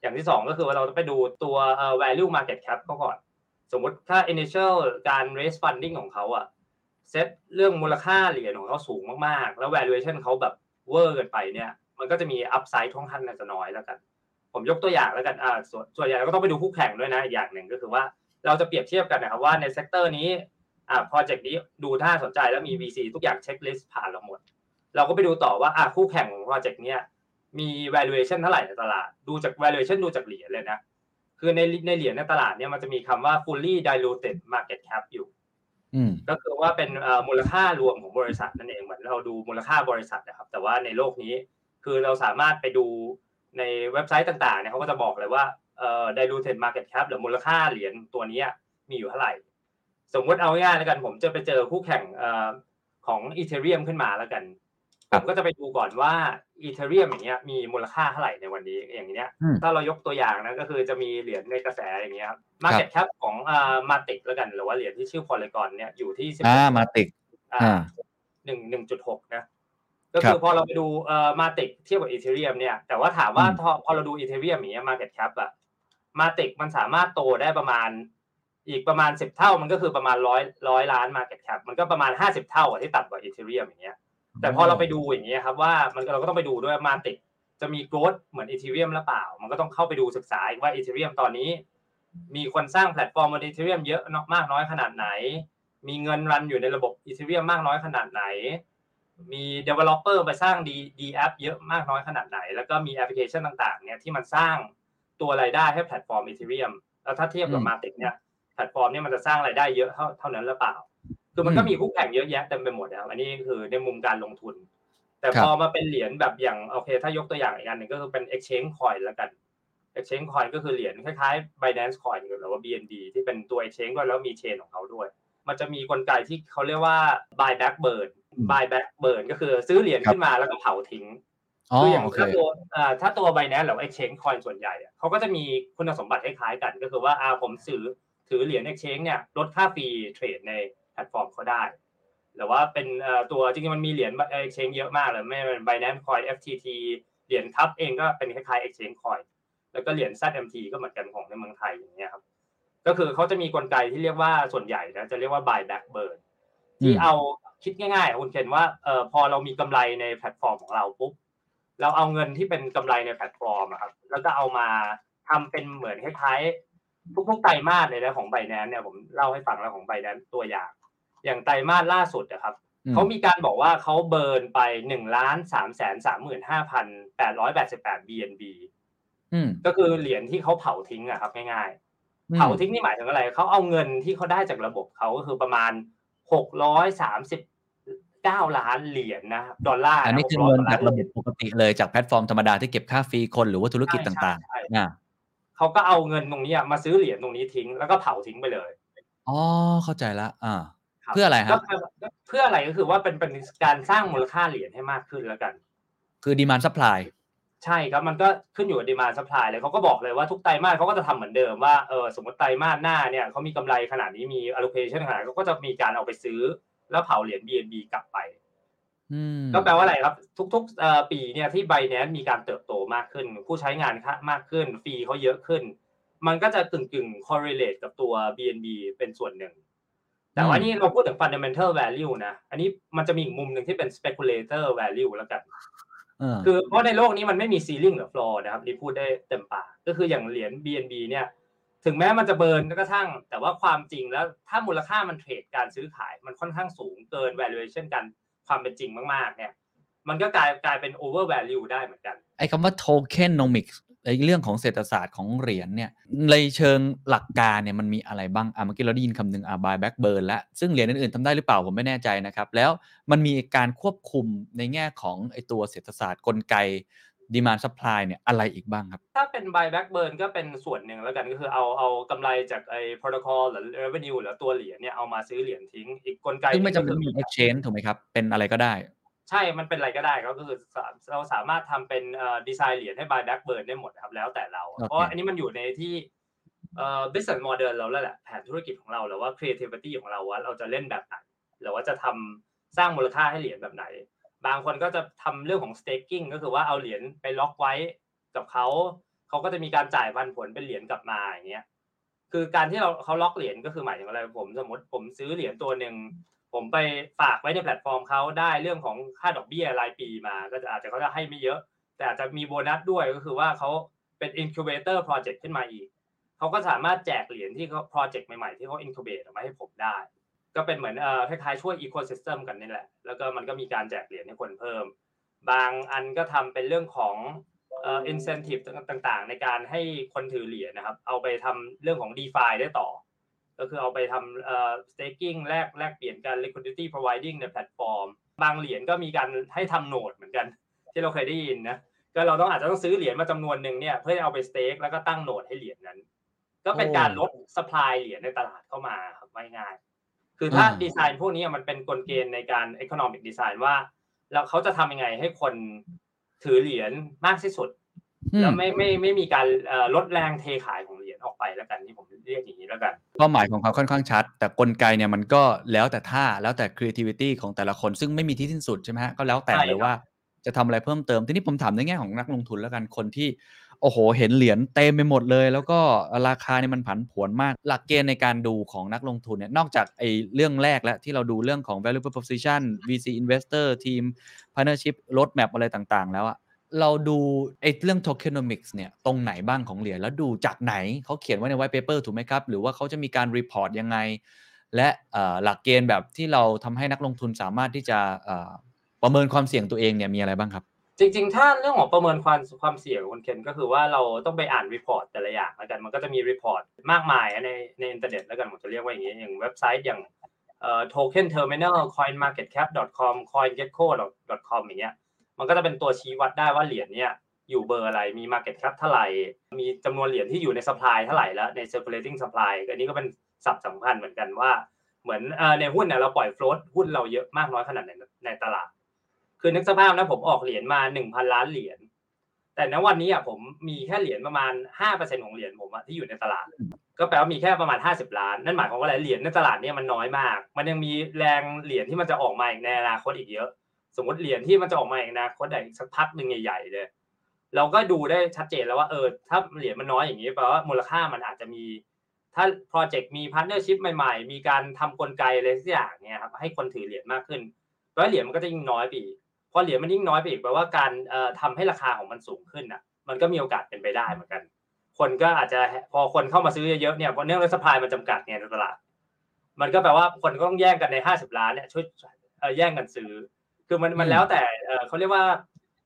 อย่างที่สองก็คือว่าเราจะไปดูตัวเอ่อ value market cap เขาก่อนสมมติถ้า initial การ raise funding ของเขาอะเซตเรื่องมูลค่าเหรียญของเขาสูงมากๆแล้ว valuation เขาแบบเวอร์เกินไปเนี่ยมันก็จะมี upside ท่องทันน่าจะน้อยแล้วกันผมยกตัวอย่างแล้วกันอ่าส่วนส่วนใหญ่เราก็ต้องไปดูคู่แข่งด้วยนะอย่างหนึ่งก็คือว่าเราจะเปรียบเทียบกันนะครับว่าในเซกเตอร์นี้อ่าโปรเจกต์นี้ดูถ้าสนใจแล้วมี วี ซี ทุกอย่างเช็คลิสต์ผ่านเราหมดเราก็ไปดูต่อว่าอ่าคู่แข่งของโปรเจกต์เนี้ยมี valuation เท่าไหร่ในตลาดดูจาก valuation ดูจากเหรียญเลยนะคือในในเหรียญในตลาดเนี่ยมันจะมีคำว่า fully diluted market cap อยู่ก็คือว่าเป็นเอ่อมูลค่ารวมของบริษัทนั่นเองเหมือนเราดูมูลค่าบริษัทนะครับแต่ว่าในโลกนี้คือเราสามารถไปดูในเว็บไซต์ต่างๆเนี่ยเขาก็จะบอกเลยว่าเอ่อ diluted market cap หรือมูลค่าเหรียญตัวนี้มีอยู่เท่าไหร่สมมติเอาง่ายๆแล้วกันผมจะไปเจอคู่แข่งเอ่อของ Ethereum ขึ้นมาแล้วกันผมก็จะไปดูก่อนว่า Ethereum อย่างเงี้ยมีมูลค่าเท่าไหร่ในวันนี้อย่างเงี้ยถ้าเรายกตัวอย่างนะก็คือจะมีเหรียญในกระแสอย่างเงี้ยครับ market cap ของเอ่อ Matic แล้วกันหรือว่าเหรียญที่ชื่อ Polygon เนี่ยอยู่ที่สิบอ่า Matic อ่า หนึ่งจุดหก นะก็คือพอเราไปดูเอ่อ Matic เทียบกับ Ethereum เนี่ยแต่ว่าถามว่าพอเราดู Ethereum อย่างเงี้ย market cap อ่ะ Matic มันสามารถโตได้ประมาณอีกประมาณสิบเท่ามันก็คือประมาณหนึ่งร้อยล้าน market cap มันก็ประมาณห้าสิบเท่าที่ต่ำกว่า Ethereum อย่างเงี้ยแต่พอเราไปดูอย่างเงี้ยครับว่ามันเราก็ต้องไปดูด้วย Matic จะมี growth เหมือน Ethereum หรือเปล่ามันก็ต้องเข้าไปดูศึกษาอีกว่า Ethereum ตอนนี้มีคนสร้างแพลตฟอร์มบน Ethereum เยอะมากน้อยขนาดไหนมีเงินรันอยู่ในระบบ Ethereum มากน้อยขนาดไหนมี developer ไปสร้าง D D app เยอะมากน้อยขนาดไหนแล้วก็มีแอปพลิเคชันต่างๆเนี่ยที่มันสร้างตัวรายได้ให้แพลตฟอร์ม Ethereum แล้วถ้าเทียบกับ Matic เนี่ยแพลตฟอร์มเนี่ยมันจะสร้างรายได้เยอะเท่าเท่านั้นหรือเปล่าคือมันก็มีคู่แข่งเยอะแยะเต็มไปหมดนะครับอันนี้คือในมุมการลงทุนแต่พอมาเป็นเหรียญแบบอย่างโอเคถ้ายกตัวอย่างอีกอันหนึ่งก็คือเป็น exchange coin แล้วกัน exchange coin ก็คือเหรียญคล้ายๆ Binance coin หรือว่า บี เอ็น บี ที่เป็นตัว exchange ด้วยแล้วมี chain ของเขาด้วยมันจะมีกลไกที่เขาเรียกว่า buy back burn buy back burn ก็คือซื้อเหรียญขึ้นมาแล้วก็เผาทิ้งคืออย่างถ้าตัวถ้าตัว Binance หรือ exchange coin ส่วนใหญ่เขาก็จะมีคุณสมบัติคล้ายๆกันก็คือว่าอ่าผมซื้อถือเหรียญ exchange เนี่ยลดค่าฟรีเทรดในแพลตฟอร์มเขาได้หรือว่าเป็นเอ่อตัวจริงๆมันมีเหรียญ exchange เยอะมากเลยไม่เป็น Binance Coin เอฟ ที ที เหรียญทับเองก็เป็นคล้ายๆ exchange coin แล้วก็เหรียญ เซด เอ็ม ที ก็เหมือนกันของในเมืองไทยอย่างเงี้ยครับก็คือเขาจะมีกลไกที่เรียกว่าส่วนใหญ่นะจะเรียกว่า buy back burn ที่เอาคิดง่ายๆคุณเคนว่าเอ่อพอเรามีกำไรในแพลตฟอร์มของเราปุ๊บเราเอาเงินที่เป็นกำไรในแพลตฟอร์มอะครับแล้วก็เอามาทำเป็นเหมือนคล้ายๆทุกๆไตรมาสเลยนะของ Binance เนี่ยผมเล่าให้ฟังแล้วของ Binance ตัวอย่างอย่างไตรมาสล่าสุดนะครับเขามีการบอกว่าเขาเบิร์นไป หนึ่งล้านสามแสนสามหมื่นห้าพันแปดร้อยแปดสิบแปด บี เอ็น บี ก็คือเหรียญที่เขาเผาทิ้งอะครับง่ายๆเผาทิ้งนี่หมายถึงอะไรเขาเอาเงินที่เขาได้จากระบบเขาก็คือประมาณหกร้อยสามสิบเก้าล้านเหรียญนะดอลลาร์อันนี้คือเงินจากระบบปกติเลยจากแพลตฟอร์มธรรมดาที่เก็บค่าฟรีคนหรือว่าธุรกิจต่างๆนะเขาก็เอาเงินตรงนี้มาซื้อเหรียญตรงนี้ทิ้งแล้วก็เผาทิ้งไปเลยอ๋อเข้าใจละอ่าเพื่ออะไรครับเพื่ออะไรก็คือว่าเป็นเป็นการสร้างมูลค่าเหรียญให้มากขึ้นแล้วกันคือ demand supply ใช่ครับมันก็ขึ้นอยู่กับ demand supply เลยเขาก็บอกเลยว่าทุกไตรมาสเขาก็จะทำเหมือนเดิมว่าเออสมมติไตรมาสหน้าเนี่ยเขามีกำไรขนาดนี้มี allocation ขนาดเขาก็จะมีการเอาไปซื้อแล้วเผาเหรียญ บี เอ็น บี กลับไปก็แปลว่าอะไรครับทุกๆปีเนี่ยที่ Binance มีการเติบโตมากขึ้นผู้ใช้งานมากขึ้นฟรีเขาเยอะขึ้นมันก็จะกึ่งๆ correlate กับตัว บี เอ็น บี เป็นส่วนหนึ่งแต่ว่านี่เราพูดถึง fundamental value นะอันนี้มันจะมีอีกมุมหนึ่งที่เป็น speculator value แล้วกันคือเพราะในโลกนี้มันไม่มี ceiling หรือ floor นะครับนี่พูดได้เต็มปากก็คืออย่างเหรียญ บี เอ็น บี เนี่ยถึงแม้มันจะเบิร์นก็ช่างแต่ว่าความจริงแล้วถ้ามูลค่ามันเทรดการซื้อขายมันค่อนข้างสูงเกิน valuation กันความเป็นจริงมากๆเนี่ยมันก็กลายกลายเป็น over value ได้เหมือนกันไอ้คำว่า tokenomics ไอ้เรื่องของเศรษฐศาสตร์ของเหรียญเนี่ยในเชิงหลักการเนี่ยมันมีอะไรบ้างอ่ะเมื่อกี้เราได้ยินคำหนึ่งอ่ะ buy back burn แล้วซึ่งเหรียญอื่นๆทำได้หรือเปล่าผมไม่แน่ใจนะครับแล้วมันมีการควบคุมในแง่ของไอ้ตัวเศรษฐศาสตร์กลไก demand supply เนี่ยอะไรอีกบ้างครับถ้าเป็น buy back burn ก็เป็นส่วนหนึ่งแล้วกันก็คือเอาเอากำไรจากไอ้ protocol หรือ revenue หรือตัวเหรียญเนี่ยเอามาซื้อเหรียญทิ้งอีกกลไกซึ่งไม่จำเป็นมี exchange ถูกไหมครับเป็นอะไรก็ได้ใช่มันเป็นอะไรก็ได้ก็คือเราสามารถทำเป็นดีไซน์เหรียญให้ buy back burn ได้หมดครับแล้วแต่เรา okay. เพราะอันนี้มันอยู่ในที่เอ่อ business model เราแล้วแหละแผนธุรกิจของเราแล้วว่า creativity ของเราว่าเราจะเล่นแบบไหนหรือว่าจะทำสร้างมูลค่าให้เหรียญแบบไหนบางคนก็จะทำเรื่องของ staking ก็คือว่าเอาเหรียญไปล็อกไว้กับเขาเขาก็จะมีการจ่ายปันผลเป็นเหรียญกลับมาอย่างเงี้ยคือการที่เราเขาล็อกเหรียญก็คือหมายถึงอะไรผมสมมติผมซื้อเหรียญตัวนึงผมไปฝากไว้ในแพลตฟอร์มเขาได้เรื่องของค่าดอกเบี้ยรายปีมาก็อาจจะเขาจะให้ไม่เยอะแต่อาจจะมีโบนัสด้วยก็คือว่าเขาเป็น incubator project ขึ้นมาอีกเขาก็สามารถแจกเหรียญที่เขา project ใหม่ๆที่เขา incubate ออกมาให้ผมได้ก็เป็นเหมือนเอ่อคล้ายๆช่วย ecosystem กันนี่แหละแล้วก็มันก็มีการแจกเหรียญให้คนเพิ่มบางอันก็ทำเป็นเรื่องของเอ่อ incentive ต่างๆในการให้คนถือเหรียญนะครับเอาไปทำเรื่องของ DeFi ได้ต่อก็คือเอาไปทำเอ่อ staking แลกแลกเปลี่ยนกัน liquidity providing ในแพลตฟอร์มบางเหรียญก็มีการให้ทำโนดเหมือนกันที่เราเคยได้ยินนะก็เราต้องอาจจะต้องซื้อเหรียญมาจำนวนหนึ่งเนี่ยเพื่อเอาไป stake แล้วก็ตั้งโนดให้เหรียญนั้นก็เป็นการลด supply เหรียญในตลาดเข้ามาครับง่ายๆคือถ้าดีไซน์พวกนี้มันเป็นกลเกณฑ์ในการ economic design ว่าแล้วเขาจะทำยังไงให้คนถือเหรียญมากที่สุดแล้วไม่ไม่ไม่มีการลดแรงเทขายของเหรียญออกไปแล้วกันที่ผมเรียกอย่างนี้แล้วกันเป้าหมายของเขาค่อนข้างชัดแต่กลไกเนี่ยมันก็แล้วแต่ท่าแล้วแต่ creativity ของแต่ละคนซึ่งไม่มีที่สิ้นสุดใช่ไหมฮะก็แล้วแต่เลยว่าจะทำอะไรเพิ่มเติมทีนี้ผมถามในแง่ของนักลงทุนแล้วกันคนที่โอ้โหเห็นเหรียญเต็มไปหมดเลยแล้วก็ราคาเนี่ยมันผันผวนมากหลักเกณฑ์ในการดูของนักลงทุนเนี่ยนอกจากไอ้เรื่องแรกแล้วที่เราดูเรื่องของ value proposition วี ซี investor team partnership roadmap อะไรต่างๆแล้วอะเราดูไอ้เรื่อง Tokenomics เนี่ยตรงไหนบ้างของเหรียญแล้วดูจากไหนเขาเขียนไว้ใน white paper ถูกไหมครับหรือว่าเขาจะมีการ report ยังไงและหลักเกณฑ์แบบที่เราทำให้นักลงทุนสามารถที่จะประเมินความเสี่ยงตัวเองเนี่ยมีอะไรบ้างครับจริงๆถ้าเรื่องของประเมินความความเสี่ยงคุณเคนก็คือว่าเราต้องไปอ่าน report แต่ละอย่างแล้วกันมันก็จะมี report มากมายในในอินเทอร์เน็ตแล้วกันผมจะเรียกว่าอย่างนี้อย่างเว็บไซต์อย่าง token terminal coinmarketcap ดอท คอม coingecko ดอท คอม อย่างเงี้ยมันก็จะเป็นตัวชี้วัดได้ว่าเหรียญเนี่ยอยู่เบอร์อะไรมี market cap เท่าไหร่มีจำนวนเหรียญที่อยู่ใน supply เท่าไหร่แล้วใน circulating supply อันนี้ก็เป็นศัพท์สำคัญเหมือนกันว่าเหมือนในหุ้นเนี่ยเราปล่อย float หุ้นเราเยอะมากน้อยขนาดไหนในตลาดคือนึกสภาพนะผมออกเหรียญมา หนึ่งพัน ล้านเหรียญแต่ณวันนี้อ่ะผมมีแค่เหรียญประมาณ ห้าเปอร์เซ็นต์ ของเหรียญผมอ่ะที่อยู่ในตลาดก็แปลว่ามีแค่ประมาณห้าสิบล้านนั่นหมายความว่าอะไรเหรียญในตลาดเนี่ยมันน้อยมากมันยังมีแรงเหรียญที่มันจะออกมาอีกในอนาคตอีกเยอะสมมติเหรียญที่มันจะออกมาอีกนะคนใดสักพักหนึ่งใหญ่ๆเลยเราก็ดูได้ชัดเจนแล้วว่าเออถ้าเหรียญมันน้อยอย่างนี้แปลว่ามูลค่ามันอาจจะมีถ้าโปรเจกต์มีพาร์ทเนอร์ชิพใหม่ๆมีการทำกลไกอะไรสักอย่างเนี่ยครับให้คนถือเหรียญมากขึ้นเพราะเหรียญมันก็จะยิ่งน้อยไปพอเหรียญมันยิ่งน้อยไปอีกแปลว่าการเอ่อทำให้ราคาของมันสูงขึ้นอ่ะมันก็มีโอกาสเป็นไปได้เหมือนกันคนก็อาจจะพอคนเข้ามาซื้อเยอะๆเนี่ยเพราะเนื่องด้วยซัพพลายมันจำกัดเนี่ยในตลาดมันก็แปลว่าคนก็ต้องแย่งกันในห้าสิบล้านเนี่ยช่วยแย่งกันซื้อคือมันมันแล้วแต่เอ่อเค้าเรียกว่า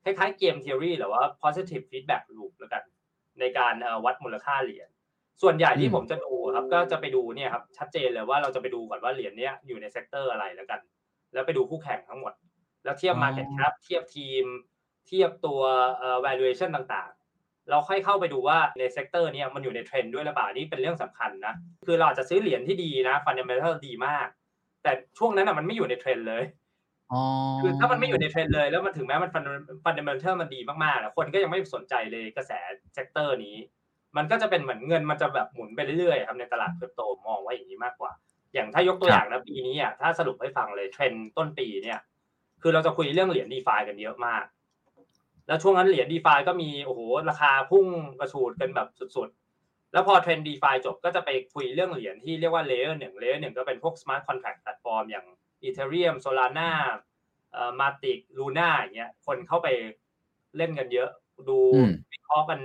คล้ายๆเกม theory หรือว่า positive feedback loop แล้วกันในการเอ่อวัดมูลค่าเหรียญส่วนใหญ่ที่ผมจะดูครับก็จะไปดูเนี่ยครับชัดเจนเลยว่าเราจะไปดูก่อนว่าเหรียญเนี้ยอยู่ในเซกเตอร์อะไรแล้วกันแล้วไปดูคู่แข่งทั้งหมดแล้วเทียบ market cap เทียบทีมเทียบตัวเอ่อ valuation ต่างๆเราค่อยเข้าไปดูว่าในเซกเตอร์เนี้ยมันอยู่ในเทรนด์ด้วยหรือเปล่านี่เป็นเรื่องสำคัญนะคือเราอาจจะซื้อเหรียญที่ดีนะ fundamental ดีมากแต่ช่วงนั้นน่ะมันไม่อยู่ในเทรนด์เลยคือถ้ามันไม่อยู่ในเทรนด์เลยแล้วมันถึงแม้มันฟันดาเมนทัลมันดีมากๆแล้วคนก็ยังไม่สนใจเลยกระแสเซกเตอร์นี้มันก็จะเป็นเหมือนเงินมันจะแบบหมุนไปเรื่อยๆครับในตลาดคริปโตมองว่าอย่างนี้มากกว่าอย่างถ้ายกตัวอย่างนะปีนี้อ่ะถ้าสรุปให้ฟังเลยเทรนด์ต้นปีเนี่ยคือเราจะคุยเรื่องเหรียญ DeFi กันเยอะมากแล้วช่วงนั้นเหรียญ DeFi ก็มีโอ้โหราคาพุ่งกระฉูดกันแบบสุดๆแล้วพอเทรนด์ DeFi จบก็จะไปคุยเรื่องเหรียญที่เรียกว่า Layer หนึ่ง Layer หนึ่งก็เป็นพวก Smart Contract Platform อย่างEthereum Solana เอ่อ Matic Luna อย่างเงี้ยคนเข้าไปเล่นกันเยอะดูวิเคราะห์กัน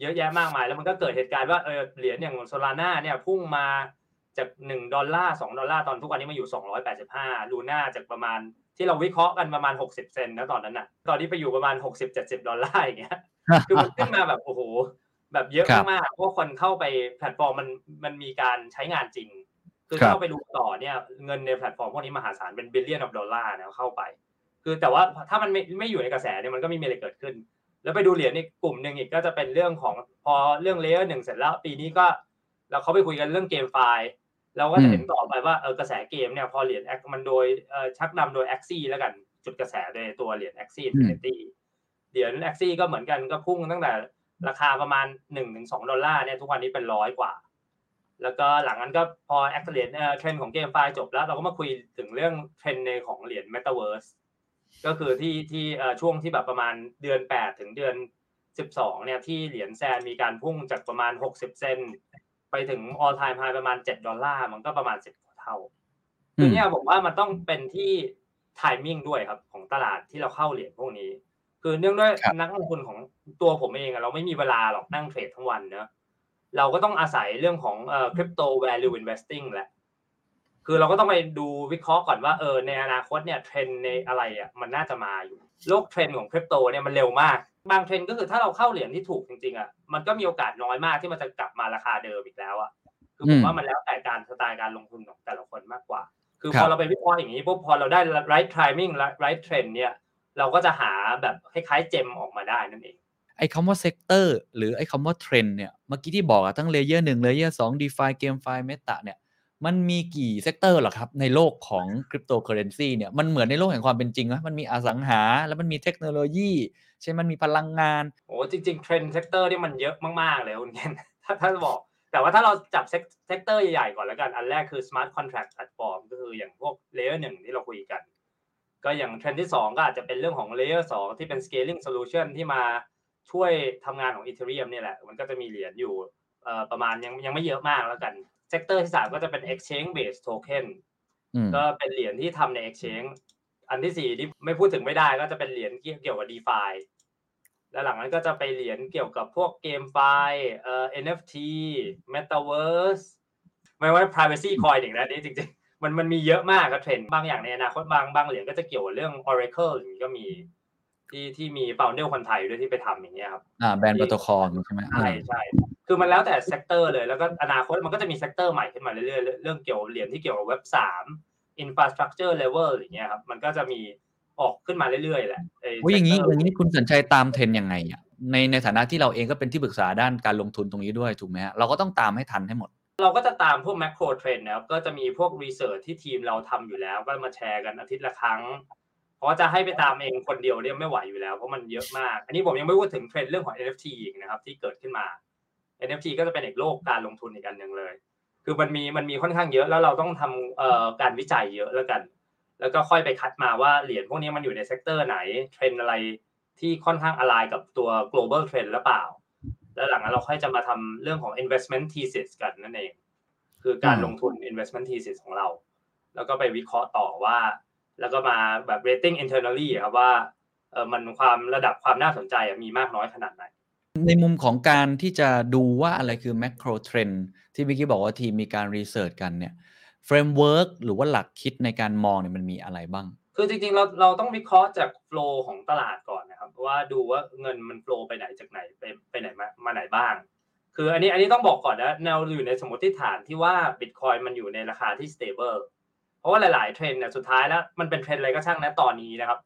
เยอะแยะมากมายแล้วมันก็เกิดเหตุการณ์ว่าเออเหรียญอย่าง Solana เนี่ยพุ่งมา จากหนึ่งดอลลาร์สองดอลลาร์ตอนทุกวันนี้มาอยู่สองร้อยแปดสิบห้า Luna จากประมาณที่เราวิเคราะห์กันประมาณหกสิบเซนต์นะตอนนั้นน่ะตอนนี้ไปอยู่ประมาณหกสิบ เจ็ดสิบดอลลาร์อย่างเงี้ยคือมันขึ้นมาแบบโอ้โหแบบเยอะมากเพราะคนเข้าไปแพลตฟอร์มมันมันมีการใช้งานจริงคือเข้าไปดูต่อเนี่ยเงินในแพลตฟอร์มพวกนี้มหาศาลเป็น billion of dollar นะเข้าไปคือแต่ว่าถ้ามันไม่ไม่อยู่ในกระแสเนี่ยมันก็ไม่มีอะไรเกิดขึ้นแล้วไปดูเหรียญอีกกลุ่มนึงอีกก็จะเป็นเรื่องของพอเรื่อง layer หนึ่งเสร็จแล้วปีนี้ก็เราเขาไปคุยกันเรื่องเกมไฟล์เราก็จะเห็นต่อไปว่าเออกระแสเกมเนี่ยพอเหรียญมันโดยเอ่อชักนำโดย Axie แล้วกันจุดกระแสโดยตัวเหรียญ Axie Infinity เหรียญ Axie ก็เหมือนกันก็พุ่งตั้งแต่ราคาประมาณ หนึ่งถึงสอง ดอลลาร์เนี่ยทุกวันนี้เป็นร้อยกว่าแล้วก็หลังนั้นก็พอ Accelerate เอ่อเทรนด์ของเกมไฟล์จบแล้วเราก็มาคุยถึงเรื่องเทรนด์ในของเหรียญ Metaverse ก็คือที่ที่เอ่อช่วงที่แบบประมาณเดือนแปดถึงเดือนสิบสองเนี่ยที่เหรียญแซนมีการพุ่งจากประมาณหกสิบเซนต์ไปถึง all time high ประมาณเจ็ดดอลลาร์มันก็ประมาณสิบเท่าคือเนี่ยผมว่ามันต้องเป็นที่ timing ด้วยครับของตลาดที่เราเข้าเหรียญพวกนี้คือเนื่องด้วยนักลงทุนของตัวผมเองเราไม่มีเวลาหรอกนั่งเทรดทั้งวันเนอะเราก็ต้องอาศัยเรื่องของเอ่อ crypto value investing แหละคือเราก็ต้องไปดูวิเคราะห์ก่อนว่าเออในอนาคตเนี่ยเทรนในอะไรอ่ะมันน่าจะมาอยู่โลกเทรนของคริปโตเนี่ยมันเร็วมากบางเทรนก็คือถ้าเราเข้าเหรียญที่ถูกจริงๆอ่ะมันก็มีโอกาสน้อยมากที่มันจะกลับมาราคาเดิมอีกแล้วอ่ะคือผมว่ามันแล้วแต่การสไตล์การลงทุนของแต่ละคนมากกว่าคือพอเราไปวิเคราะห์อย่างนี้ปุ๊บพอเราได้ right timing right trend เนี่ยเราก็จะหาแบบคล้ายๆเจมออกมาได้นั่นเองไอ้คำว่าเซกเตอร์หรือไอ้คำว่าเทรนเนี่ยเมื่อกี้ที่บอกอ่ะทั้งเลเยอร์หนึ่งเลเยอร์สอง DeFi GameFi Meta เนี่ยมันมีกี่เซกเตอร์หรอครับในโลกของคริปโตเคอเรนซีเนี่ยมันเหมือนในโลกแห่งความเป็นจริงนะมันมีอสังหาแล้วมันมีเทคโนโลยีใช่มันมีพลังงานโอ้จริงๆเทรนด์เซกเตอร์นี่มันเยอะมากๆเลยคุณเคนถ้าถ้าบอกแต่ว่าถ้าเราจับเซกเตอร์ใหญ่ๆก่อนแล้วกันอันแรกคือสมาร์ทคอนแทรคแพลตฟอร์มก็คืออย่างพวกเลเยอร์หนึ่งที่เราคุยกันก็อย่างเทรนด์ที่สองก็อาจจะเป็นเรื่องของเลเยอร์สองที่เป็น scaling solution ที่มาช่วยทำงานของ Ethereum นี่แหละมันก็จะมีเหรียญอยู่ประมาณยังยังไม่เยอะมากแล้วกันเซกเตอร์ที่สามก็จะเป็น exchange based token ก็เป็นเหรียญที่ทำใน exchange อันที่สี่ที่ไม่พูดถึงไม่ได้ก็จะเป็นเหรียญเกี่ยวกับ DeFi แล้วหลังนั้นก็จะไปเหรียญเกี่ยวกับพวก GameFi เอ่อ เอ็น เอฟ ที Metaverse ไม่ว่า privacy coin อย่างนั้นจริงๆมันมันมีเยอะมากครับเทรนด์บางอย่างในอนาคตบางบางเหรียญก็จะเกี่ยวกับเรื่อง Oracle อย่างนี้ก็มีที่ที่มี founder คนไทยด้วยที่ไปทำอย่างเงี้ยครับอ่าแบรนด์ protocol ใช่มั้ยใช่ใช่คือมันแล้วแต่เซกเตอร์เลยแล้วก็อนาคตมันก็จะมีเซกเตอร์ใหม่ขึ้นมาเรื่อยๆเรื่องเกี่ยวเหรียญที่เกี่ยวกับเว็บสาม infrastructure level อย่างเงี้ยครับมันก็จะมีออกขึ้นมาเรื่อยๆแหละไอ้อย่างงี้อย่างนี้คุณสัญชัยตามเทรนยังไงอ่ะในในฐานะที่เราเองก็เป็นที่ปรึกษาด้านการลงทุนตรงนี้ด้วยถูกมั้ยฮะเราก็ต้องตามให้ทันให้หมดเราก็จะตามพวก macro trend นะครับก็จะมีพวก research ที่ทีมเราทำอยู่แล้วก็มาแชร์กันอาทิตย์ละครั้งเพราะจะให้ไปตามเองคนเดียวเนี่ยไม่ไหวอยู่แล้วเพราะมันเยอะมากอันนี้ผมยังไม่พูดถึงเทรนด์เรื่องของ เอ็น เอฟ ที อีกนะครับที่เกิดขึ้นมาเอ็น เอฟ ที ก็จะเป็นอีกโลกการลงทุนอีกอันนึงเลยคือมันมีมันมีค่อนข้างเยอะแล้วเราต้องทำเอ่อการวิจัยเยอะแล้วกันแล้วก็ค่อยไปคัดมาว่าเหรียญพวกนี้มันอยู่ในเซกเตอร์ไหนเทรนด์อะไรที่ค่อนข้างอะไลน์กับตัว global trend หรือเปล่าแล้วหลังนั้นเราค่อยจะมาทำเรื่องของ investment thesis กันนั่นเองคือการลงทุน investment thesis ของเราแล้วก็ไปวิเคราะห์ต่อว่าแล้วก็มาแบบ rating internally ครับว่าเอ่อมันความระดับความน่าสนใจมีมากน้อยขนาดไหนในมุมของการที่จะดูว่าอะไรคือ macro trend ที่เมื่อกี้บอกว่าทีมมีการ research กันเนี่ย framework หรือว่าหลักคิดในการมองเนี่ยมันมีอะไรบ้างคือจริงๆเราเราต้องวิเคราะห์จาก flow ของตลาดก่อนนะครับว่าดูว่าเงินมัน flow ไปไหนจากไหนไปไปไหนมามาไหนบ้างคืออันนี้อันนี้ต้องบอกก่อนนะแนวอยู่ในสมมติฐานที่ว่า Bitcoin มันอยู่ในราคาที่ stable เพราะว่าหลายๆเทรนด์เนี่ยสุดท้ายแล้วมันเป็นเทรนด์อะไรก็ช่างนะตอนนี้นะครับ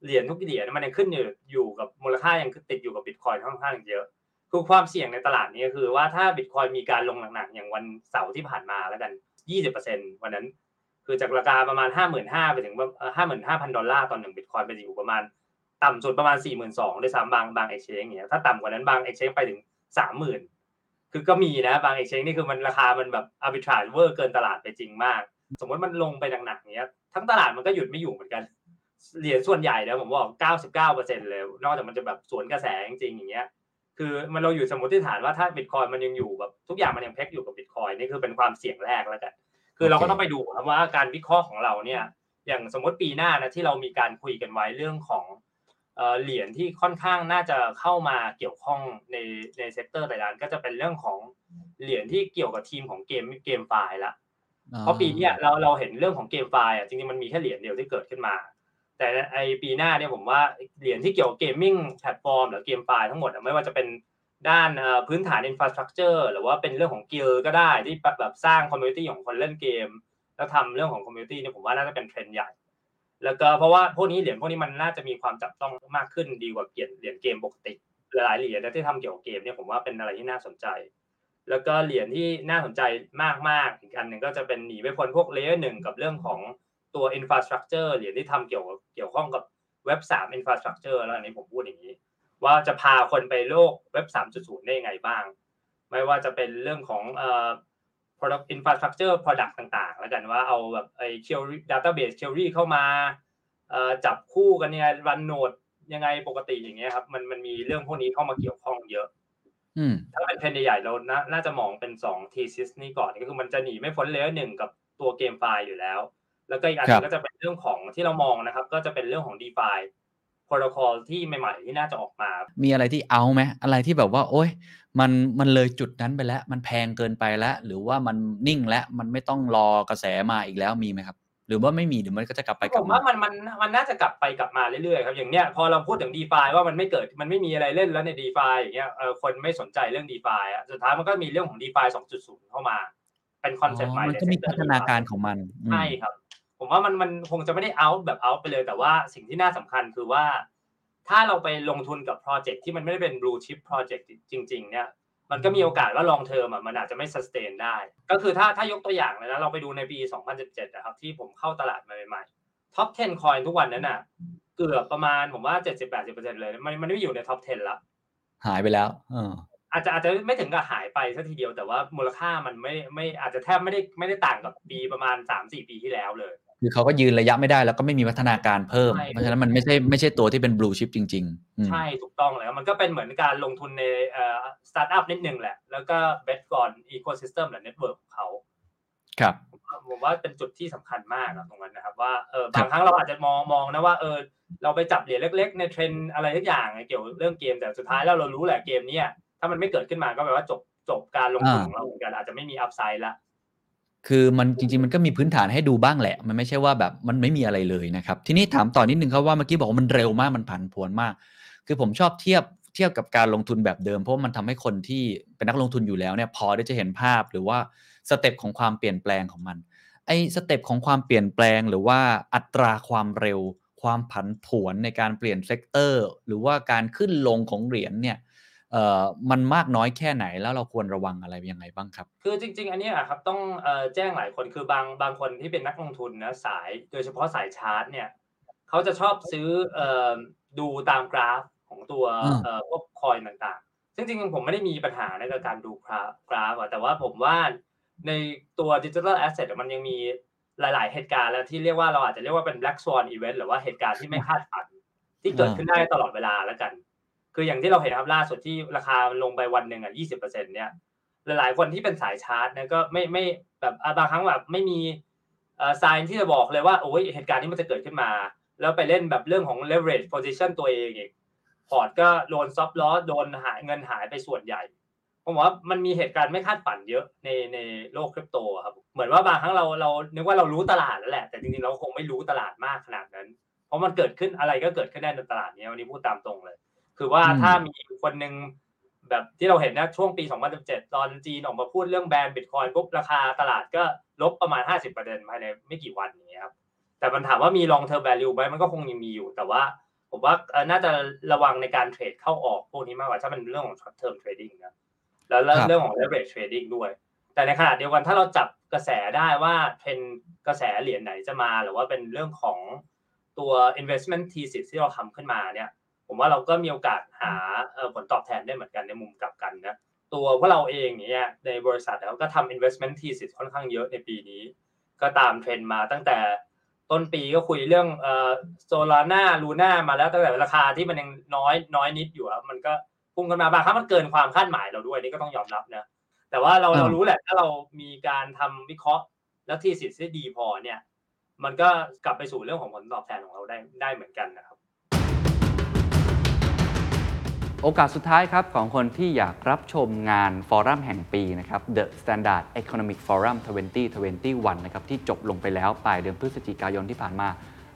เหรียญทุกเหรียญมันยังขึ้นอยู่อยู่กับมูลค่ายังติดอยู่กับ Bitcoin ค่อนข้างเยอะคือความเสี่ยงในตลาดนี้ก็คือว่าถ้า Bitcoin มีการลงหนักๆอย่างวันเสาร์ที่ผ่านมาแล้วกัน ยี่สิบเปอร์เซ็นต์ วันนั้นคือจากราคาประมาณ ห้าหมื่นห้าพัน ไปถึง ห้าหมื่นห้าพัน ดอลลาร์ต่อหนึ่ง Bitcoin ไปอยู่ประมาณต่ำสุดประมาณ สี่หมื่นสองพัน ด้วยซ้ำบางบาง exchange อย่างเงี้ยถ้าต่ำกว่านั้นบาง exchange ไปถึง สามหมื่น คือก็มีนะบาง exchange นี่คือมันราคามันแบบ arbitrage เวอร์เกินตลาดไปจริงมากสมมติมันลงไปหนักๆเงี้ยทั้งตลาดมันก็หยุดไม่อยู่เหมือนกันเหรียญส่วนใหญ่นะผมบอก เก้าสิบเก้าเปอร์เซ็นต์ เลยนอกจากมันจะแบบสวนกระแสจริงๆอย่างเงี้ยคือมันเราอยู่สมมติฐานว่าถ้า Bitcoin มันยังอยู่แบบทุกอย่างมันยังแพ็คอยู่กับ Bitcoin นี่คือเป็นความเสี่ยงแรกแล้วกันคือเราก็ต้องไปดูครับว่าการวิเคราะห์ของเราเนี่ยอย่างสมมติปีหน้านะที่เรามีการคุยกันไว้เรื่องของเอ่อเหรียญที่ค่อนข้างน่าจะเข้ามาเกี่ยวข้องในในเซกเตอร์แต่ละด้านก็จะเป็นเรื่องของเหรียญที่เกี่ยวกับทีมของเกมเกมไฟล์ละ เพราะปีนี้เราเราเห็นเรื่องของเกมไฟล์อ่ะจริงๆมันมีแค่เหรียญเดียวที่เกิดขึ้นมาแต่ไอปีหน้าเนี่ยผมว่าเหรียญที่เกี่ยวกับเกมมิ่งแพลตฟอร์มหรือเกมไฟล์ทั้งหมดไม่ว่าจะเป็นด้านพื้นฐาน infrastructure หรือว่าเป็นเรื่องของกิลด์ก็ได้ที่แบบสร้าง community ของคนเล่นเกมแล้วทำเรื่องของ community เนี่ยผมว่าน่าจะเป็นเทรนด์ใหญ่แล้วก็เพราะว่าพวกนี้เหรียญพวกนี้มันน่าจะมีความจับต้องมากขึ้นดีกว่าเหรียญเกมปกติหลายเหรียญที่ทำเกี่ยวกับเกมเนี่ยผมว่าเป็นอะไรที่น่าสนใจแล้วก็เหรียญที่น่าสนใจมากๆอีกอันหนึ่งก็จะเป็นหนีไปพ้นพวกเลเยอร์หนึ่งกับเรื่องของตัว infrastructure เหรียญที่ทำเกี่ยวกับเกี่ยวข้องกับเว็บสาม infrastructure แล้วอันนี้ผมพูดอย่างนี้ว่าจะพาคนไปโลกเว็บ สามจุดศูนย์ ได้ยังไงบ้างไม่ว่าจะเป็นเรื่องของเอ่อ product infrastructure product ต่างๆแล้วกันว่าเอาแบบไอ้ query database query เข้ามาเอ่อจับคู่กันยังไง run node ยังไงปกติอย่างเงี้ยครับมันมันมีเรื่องพวกนี้เข้ามาเกี่ยวข้องเยอะอืมถ้าเป็นเทรนด์ใหญ่ๆเราน่าจะมองเป็นสอง thesis นี้ก่อนก็คือมันจะหนีไม่พ้นเลเยอร์หนึ่งกับตัวเกมไฟล์อยู่แล้วแล้วก็อีกอันนึงก็จะเป็นเรื่องของที่เรามองนะครับก็จะเป็นเรื่องของ DeFi protocol ที่ใหม่ๆที่น่าจะออกมามีอะไรที่เอาไหมอะไรที่แบบว่าโอ๊ยมันมันเลยจุดนั้นไปแล้วมันแพงเกินไปแล้วหรือว่ามันนิ่งแล้วมันไม่ต้องรอกระแสมาอีกแล้วมีไหมครับหรือว่าไม่มีหรือมันก็จะกลับไปกลับมาผมว่ามันมันมันน่าจะกลับไปกลับมาเรื่อยๆครับอย่างเนี้ยพอเราพูดถึง DeFi ว่ามันไม่เกิดมันไม่มีอะไรเล่นแล้วใน DeFi อย่างเงี้ยเอ่อคนไม่สนใจเรื่อง DeFi อ่ะสุดท้ายมันก็มีเรื่องของ DeFi สองจุดศูนย์ เข้ามาเป็นคอนเซ็ปต์ใหม่มันจะมีพัฒนาการของมันใช่ครับผมว่ามันมันคงจะไม่ได้เอาแบบเอาไปเลยแต่ว่าสิ่งที่น่าสำคัญคือว่าถ้าเราไปลงทุนกับโปรเจกต์ที่มันไม่ได้เป็น blue chip project จริงๆเนี่ยมันก็มีโอกาสว่า long term อ่ะมันอาจจะไม่ sustain ได้ก็คือถ้าถ้ายกตัวอย่างเลยนะเราไปดูในปีสองพันสิบเจ็ดนะครับที่ผมเข้าตลาดใหม่ๆ top สิบ coin ทุกวันนั้นน่ะเกือบประมาณผมว่า เจ็ดสิบถึงแปดสิบเปอร์เซ็นต์ เลยมันมันไม่อยู่ใน top สิบละหายไปแล้วเอออาจจะอาจจะไม่ถึงกับหายไปซะทีเดียวแต่ว่ามูลค่ามันไม่ไม่อาจจะแทบไม่ได้ไม่ได้ต่างกับปีประมาณ สามถึงสี่ ปีที่แล้วเลยคือเขาก็ยืนระยะไม่ได้แล้วก็ไม่มีพัฒนาการเพิ่มเพราะฉะนั้นมันไม่ใช่ไม่ใช่ตัวที่เป็น blue chip จริงๆใช่ถูกต้องเลยมันก็เป็นเหมือนการลงทุนในเอ่อ startup นิดนึงแหละแล้วก็ bet ก่อน ecosystem หรือ network ของเขาครับผมว่าเป็นจุดที่สำคัญมากตรงนั้นนะครับว่าเออบางครั้งเราอาจจะมองมองนะว่าเออเราไปจับเหรียญเล็กๆในเทรนด์อะไรทุกอย่างเกี่ยวเรื่องเกมแต่สุดท้ายแล้วเรารู้แหละเกมนี้ถ้ามันไม่เกิดขึ้นมาก็แปลว่าจบจบการลงทุนของเราเหมือนกันอาจจะไม่มีอัพไซด์ละคือมันจริงๆมันก็มีพื้นฐานให้ดูบ้างแหละมันไม่ใช่ว่าแบบมันไม่มีอะไรเลยนะครับทีนี้ถามต่อนิดนึงครับว่าเมื่อกี้บอกว่ามันเร็วมากมันผันผวนมากคือผมชอบเทียบเทียบกับการลงทุนแบบเดิมเพราะมันทำให้คนที่เป็นนักลงทุนอยู่แล้วเนี่ยพอได้จะเห็นภาพหรือว่าสเต็ปของความเปลี่ยนแปลงของมันไอ้สเต็ปของความเปลี่ยนแปลงหรือว่าอัตราความเร็วความผันผวนในการเปลี่ยนเซกเตอร์หรือว่าการขึ้นลงของเหรียญเนี่ยเอ่อมันมากน้อยแค่ไหนแล้วเราควรระวังอะไรยังไงบ้างครับคือจริงๆอันนี้ครับต้องเอ่อแจ้งหลายคนคือบางบางคนที่เป็นนักลงทุนนะสายโดยเฉพาะสายชาร์ตเนี่ยเขาจะชอบซื้อเอ่อดูตามกราฟของตัวเอ่อพวกคอยน์ต่างๆซึ่งจริงๆผมไม่ได้มีปัญหาในการดูกราฟกราฟแต่ว่าผมว่าในตัว Digital Asset มันยังมีหลายๆเหตุการณ์แล้วที่เรียกว่าเราอาจจะเรียกว่าเป็น Black Swan Event หรือว่าเหตุการณ์ที่ไม่คาดฝันที่เกิดขึ้นได้ตลอดเวลาแล้วกันคืออย่างที่เราเห็นครับล่าสุดที่ราคาลงไปวันหนึ่งอ่ะ ยี่สิบเปอร์เซ็นต์ เนี่ยหลายๆคนที่เป็นสายชาร์ตนะก็ไม่ไม่แบบบางครั้งแบบไม่มีเอ่อ sign ที่จะบอกเลยว่าโอ้ยเหตุการณ์นี้มันจะเกิดขึ้นมาแล้วไปเล่นแบบเรื่องของ leverage position ตัวเองอีกพอร์ตก็โดน stop loss โดนหายเงินหายไปส่วนใหญ่ผมว่ามันมีเหตุการณ์ไม่คาดฝันเยอะในในโลกคริปโตครับเหมือนว่าบางครั้งเราเรานึกว่าเรารู้ตลาดแล้วแหละแต่จริงๆเราคงไม่รู้ตลาดมากขนาดนั้นเพราะมันเกิดขึ้นอะไรก็เกิดขึ้นได้ในตลาดนี้วันนี้พูดตามตรงเลยคือว่าถ้ามีคนนึงแบบที่เราเห็นนะช่วงปีสองพันสิบเจ็ดตอนจีนออกมาพูดเรื่องแบนบิตคอยน์ปุ๊บราคาตลาดก็ลบประมาณ ห้าสิบเปอร์เซ็นต์ ภายในไม่กี่วันอย่างเงี้ยครับแต่มันถามว่ามี long term value มั้ยมันก็คงยังมีอยู่แต่ว่าผมว่าน่าจะระวังในการเทรดเข้าออกพวกนี้มากกว่าถ้ามันเรื่องของ short term trading นะแล้วเรื่องของ leverage trading ด้วยแต่ในขณะเดียวกันถ้าเราจับกระแสได้ว่าเทรนด์กระแสเหรียญไหนจะมาหรือว่าเป็นเรื่องของตัว investment thesis ที่เราทำขึ้นมาเนี่ยผมว่าเราก็มีโอกาสหาผลตอบแทนได้เหมือนกันในมุมกลับกันนะตัวพวกเราเองเนี่ยในบริษัทเราก็ทำ investment thesis ค่อนข้างเยอะในปีนี้ก็ตามเทรนด์มาตั้งแต่ต้นปีก็คุยเรื่องเอ่อ Solana Luna มาแล้วตั้งแต่ราคาที่มันยังน้อยน้อยนิดอยู่มันก็พุ่งกันมาบางครั้งมันเกินความคาดหมายเราด้วยนี่ก็ต้องยอมรับนะแต่ว่าเราเรารู้แหละถ้าเรามีการทำวิเคราะห์และ thesis ที่ดีพอเนี่ยมันก็กลับไปสู่เรื่องของผลตอบแทนของเราได้ได้เหมือนกันนะครับโอ โอกาสสุดท้ายครับของคนที่อยากรับชมงานฟอรัมแห่งปีนะครับ The Standard Economic Forum สองพันยี่สิบเอ็ด นะครับที่จบลงไปแล้วปลายเดือนพฤศจิกายนที่ผ่านมา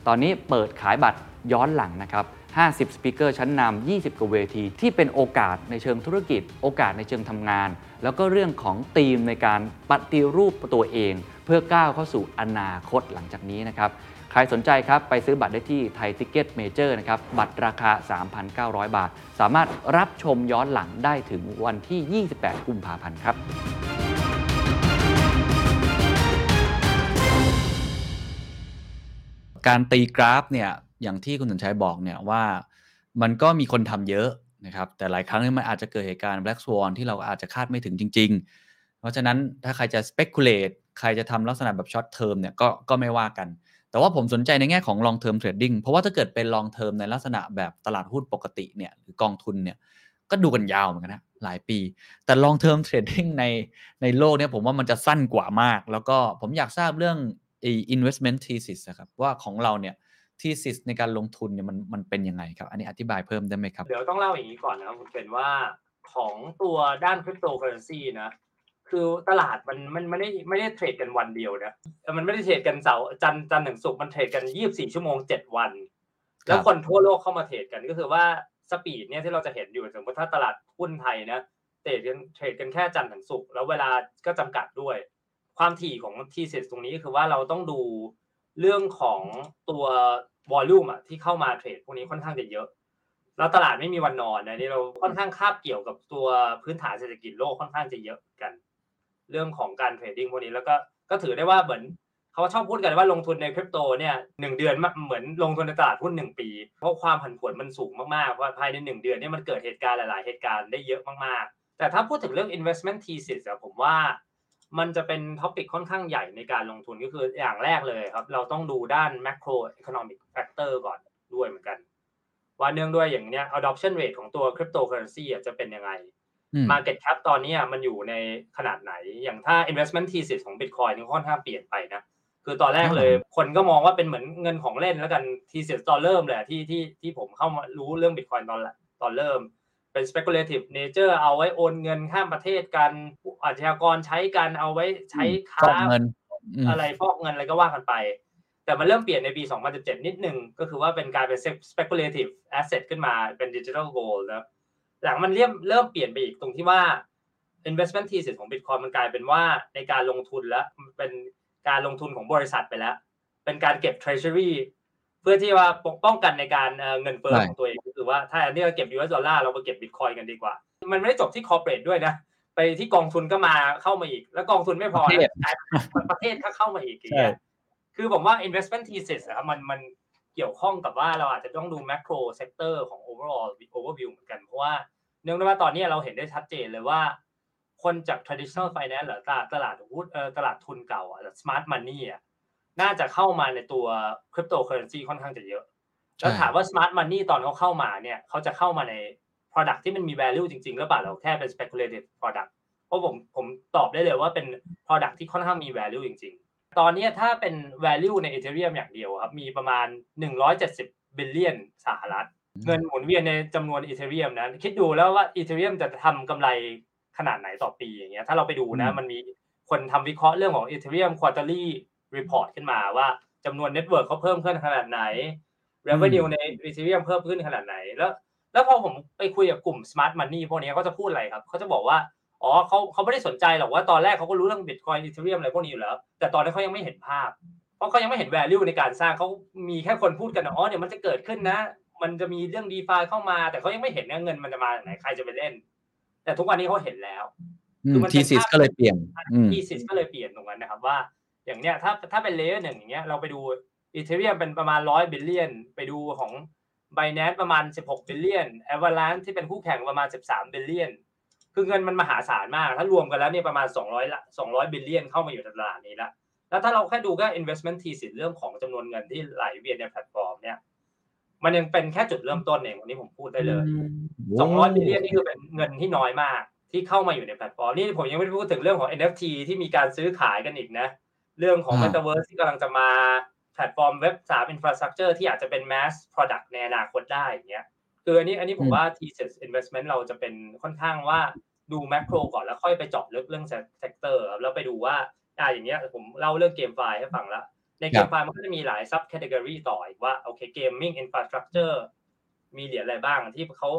ตอนนี้เปิดขายบัตรย้อนหลังนะครับห้าสิบสปีกเกอร์ชั้นนำยี่สิบกว่าเวทีที่เป็นโอกาสในเชิงธุรกิจโอกาสในเชิงทำงานแล้วก็เรื่องของธีมในการปฏิรูปตัวเองเพื่อก้าวเข้าสู่อนาคตหลังจากนี้นะครับใครสนใจครับไปซื้อบัตรได้ที่ไทยทิกเก็ตเมเจอร์นะครับบัตรราคา สามพันเก้าร้อย บาทสามารถรับชมย้อนหลังได้ถึงวันที่ยี่สิบแปดกุมภาพันธ์ครับการตีกราฟเนี่ยอย่างที่คุณสนชัยบอกเนี่ยว่ามันก็มีคนทำเยอะนะครับแต่หลายครั้งมันอาจจะเกิดเหตุการณ์ Black Swan ที่เราอาจจะคาดไม่ถึงจริงๆเพราะฉะนั้นถ้าใครจะ speculate ใครจะทำลักษณะแบบ short term เนี่ยก็ก็ไม่ว่ากันแต่ว่าผมสนใจในแง่ของ long term trading เพราะว่าถ้าเกิดเป็น long term ในลักษณะแบบตลาดหุ้นปกติเนี่ยหรือกองทุนเนี่ยก็ดูกันยาวเหมือนกันนะหลายปีแต่ long term trading ในในโลกเนี่ยผมว่ามันจะสั้นกว่ามากแล้วก็ผมอยากทราบเรื่องไอ้ investment thesis นะครับว่าของเราเนี่ยที่ซิสในการลงทุนเนี่ยมันมันเป็นยังไงครับอันนี้อธิบายเพิ่มได้ไหมครับเดี๋ยวต้องเล่าอย่างนี้ก่อนนะครับคุณเป็นว่าของตัวด้านคริปโตเคอเรนซีนะคือตลาดมันมันไม่ได้ไม่ได้เทรดกันวันเดียวนะมันไม่ได้เทรดกันเสาร์จันทร์จันทร์ถึงศุกร์มันเทรดกันยี่สิบสี่ชั่วโมงเจ็ดวันแล้วคนทั่วโลกเข้ามาเทรดกันก็คือว่าสปีดเนี่ยที่เราจะเห็นอยู่สมมติถ้าตลาดหุ้นไทยนะเทรดกันเทรดกันแค่จันทร์ถึงศุกร์แล้วเวลาก็จำกัดด้วยความถี่ของทีซิสตรงนี้ก็คือว่าเราต้องดูเรื่องของตัววอลลุ่มอ่ะที่เข้ามาเทรดพวกนี้ค่อนข้างจะเยอะแล้วตลาดไม่มีวันนอนนะนี่เราค่อนข้างคาบเกี่ยวกับตัวพื้นฐานเศรษฐกิจโลกค่อนข้างจะเยอะกันเรื่องของการเทรดดิ้งพวกนี้แล้วก็ก็ถือได้ว่าเหมือนเขาชอบพูดกันว่าลงทุนในคริปโตเนี่ยหนึ่งเดือนเหมือนลงทุนในตลาดหุ้นหนึ่งปีเพราะความผันผวนมันสูงมากๆว่าภายในหนึ่งเดือนเนี่ยมันเกิดเหตุการณ์หลายๆเหตุการณ์ได้เยอะมากๆแต่ถ้าพูดถึงเรื่อง investment thesis อ่ะผมว่ามันจะเป็นท็อปิกค่อนข้างใหญ่ในการลงทุนก็คืออย่างแรกเลยครับเราต้องดูด้าน macro economic factor ก่อนด้วยเหมือนกันว่าเนื่องด้วยอย่างเนี้ย adoption rate ของตัว cryptocurrency อ่ะจะเป็นยังไง market cap ตอนนี้มันอยู่ในขนาดไหนอย่างถ้า investment thesis ของ Bitcoin นี่ค่อนข้างเปลี่ยนไปนะคือตอนแรกเลยคนก็มองว่าเป็นเหมือนเงินของเล่นแล้วกัน thesis ตอนเริ่มเลยที่ที่ที่ผมเข้ามารู้เรื่อง Bitcoin ตอนตอนเริ่มเป็น speculative nature เอาไว้โอนเงินข้ามประเทศกันอาชญากรใช้กันเอาไว้ใช้ค้าอะไรฟอกเงินอะไรก็ว่ากันไปแต่มันเริ่มเปลี่ยนในปีสองพันสิบเจ็ดนิดนึงก็คือว่าเป็นการเป็น speculative asset ขึ้นมาเป็น digital gold นะหลังมันเริ่มเริ่มเปลี่ยนไปอีกตรงที่ว่า investment thesis ของ Bitcoin มันกลายเป็นว่าในการลงทุนแล้วเป็นการลงทุนของบริษัทไปแล้วเป็นการเก็บ treasuryเพื่อที่ว่าป้องกันในการเงินเฟ้อของตัวเองก็คือว่าถ้าอันนี้เราเก็บ ยู เอส ดอลลาร์เรามาเก็บ Bitcoin กันดีกว่ามันไม่ได้จบที่คอร์เปรทด้วยนะไปที่กองทุนก็มาเข้ามาอีกแล้วกองทุนไม่พอประเทศก็เข้ามาอีกอย่างเงี้ยคือผมว่า investment thesis อ่ะมันมันเกี่ยวข้องกับว่าเราอาจจะต้องดู macro sector ของ overall overview เหมือนกันเพราะว่าเนื่องด้วยว่าตอนนี้เราเห็นได้ชัดเจนเลยว่าคนจาก traditional finance หรือตลาดหุ้นเอ่อตลาดทุนเก่าอ่ะ smart money อ่ะน่าจะเข้ามาในตัว cryptocurrency ค่อนข้างจะเยอะแล้วถามว่า smart money ตอนเขาเข้ามาเนี่ยเขาจะเข้ามาใน product ที่มันมี value จริงๆหรือเปล่าเราแค่เป็น speculative product เพราะผมผมตอบได้เลยว่าเป็น product ที่ค่อนข้างมี value จริงๆตอนนี้ถ้าเป็น value ใน Ethereum อย่างเดียวครับมีประมาณหนึ่งร้อยเจ็ดสิบ billion สหรัฐเงินหมุนเวียนในจำนวน Ethereum นะคิดดูแล้วว่า Ethereum จะทำกำไรขนาดไหนต่อปีอย่างเงี้ยถ้าเราไปดูนะมันมีคนทำวิเคราะห์เรื่องของ Ethereum quarterly report ขึ้นมาว่าจำนวน network เขาเพิ่มขึ้นขนาดไหน revenue ใน Ethereum เพิ่มขึ้นขนาดไหนแล้วแล้วพอผมไปคุยกับกลุ่ม smart money พวกนี้เขาจะพูดอะไรครับเขาจะบอกว่าอ๋อเขาเขาไม่ได้สนใจหรอกว่าตอนแรกเขาก็รู้เรื่อง Bitcoin Ethereum อะไรพวกนี้อยู่แล้วแต่ตอนนั้นเขายังไม่เห็นภาพเพราะเขายังไม่เห็น value ในการสร้างเขามีแค่คนพูดกันอ๋อเดี๋ยวมันจะเกิดขึ้นนะมันจะมีเรื่อง DeFi เข้ามาแต่เขายังไม่เห็นเงินมันจะมาจากไหนใครจะไปเล่นแต่ทุกวันนี้เขาเห็นแล้วคือมัน thesis ก็เลยเปลี่ยน thesis ก็เลยเปลี่ยนตรงนั้นนะครับว่าอย่างเนี้ยถ้าถ้าเป็นเลเยอร์หนึ่งอย่างเงี้ยเราไปดู Ethereum เป็นประมาณหนึ่งร้อย billion ไปดูของ Binance ประมาณสิบหก billion Avalanche ที่เป็นคู่แข่งประมาณสิบสาม billion คือเงินมันมหาศาลมากถ้ารวมกันแล้วเนี่ยประมาณสองร้อยละสองร้อย billion เข้ามาอยู่ในตลาดนี้ละแล้วถ้าเราแค่ดูก็ investment thesis เรื่องของจำนวนเงินที่ไหลเวียนในแพลตฟอร์มเนี่ยมันยังเป็นแค่จุดเริ่มต้นเองวันนี้ผมพูดได้เลยสองร้อย billion นี่คือเป็นเงินที่น้อยมากที่เข้ามาอยู่ในแพลตฟอร์มนี่ผมยังไม่พูดถึงเรื่องของ เอ็น เอฟ ที ที่มีการซื้อขายกันอีกนะเรื่องของ Metaverse ที่กำลังจะมาแพลตฟอร์มเว็บสาม Infrastructure ที่อาจจะเป็น Mass Product ในอนาคตได้อย่างเงี้ย คืออันนี้อันนี้ผมว่า thesis investment เราจะเป็นค่อนข้างว่าดูแมคโครก่อนแล้วค่อยไปเจาะลึกเรื่องเซกเตอร์ครับแล้วไปดูว่าอ่าอย่างเงี้ยผมเล่าเรื่องเกมไฟให้ฟังละในเกมไฟมันก็จะมีหลาย sub category ต่ออีกว่าโอเคเกมมิ่งอินฟราสตรัคเจอร์มีเหรียญอะไรบ้างที่เขา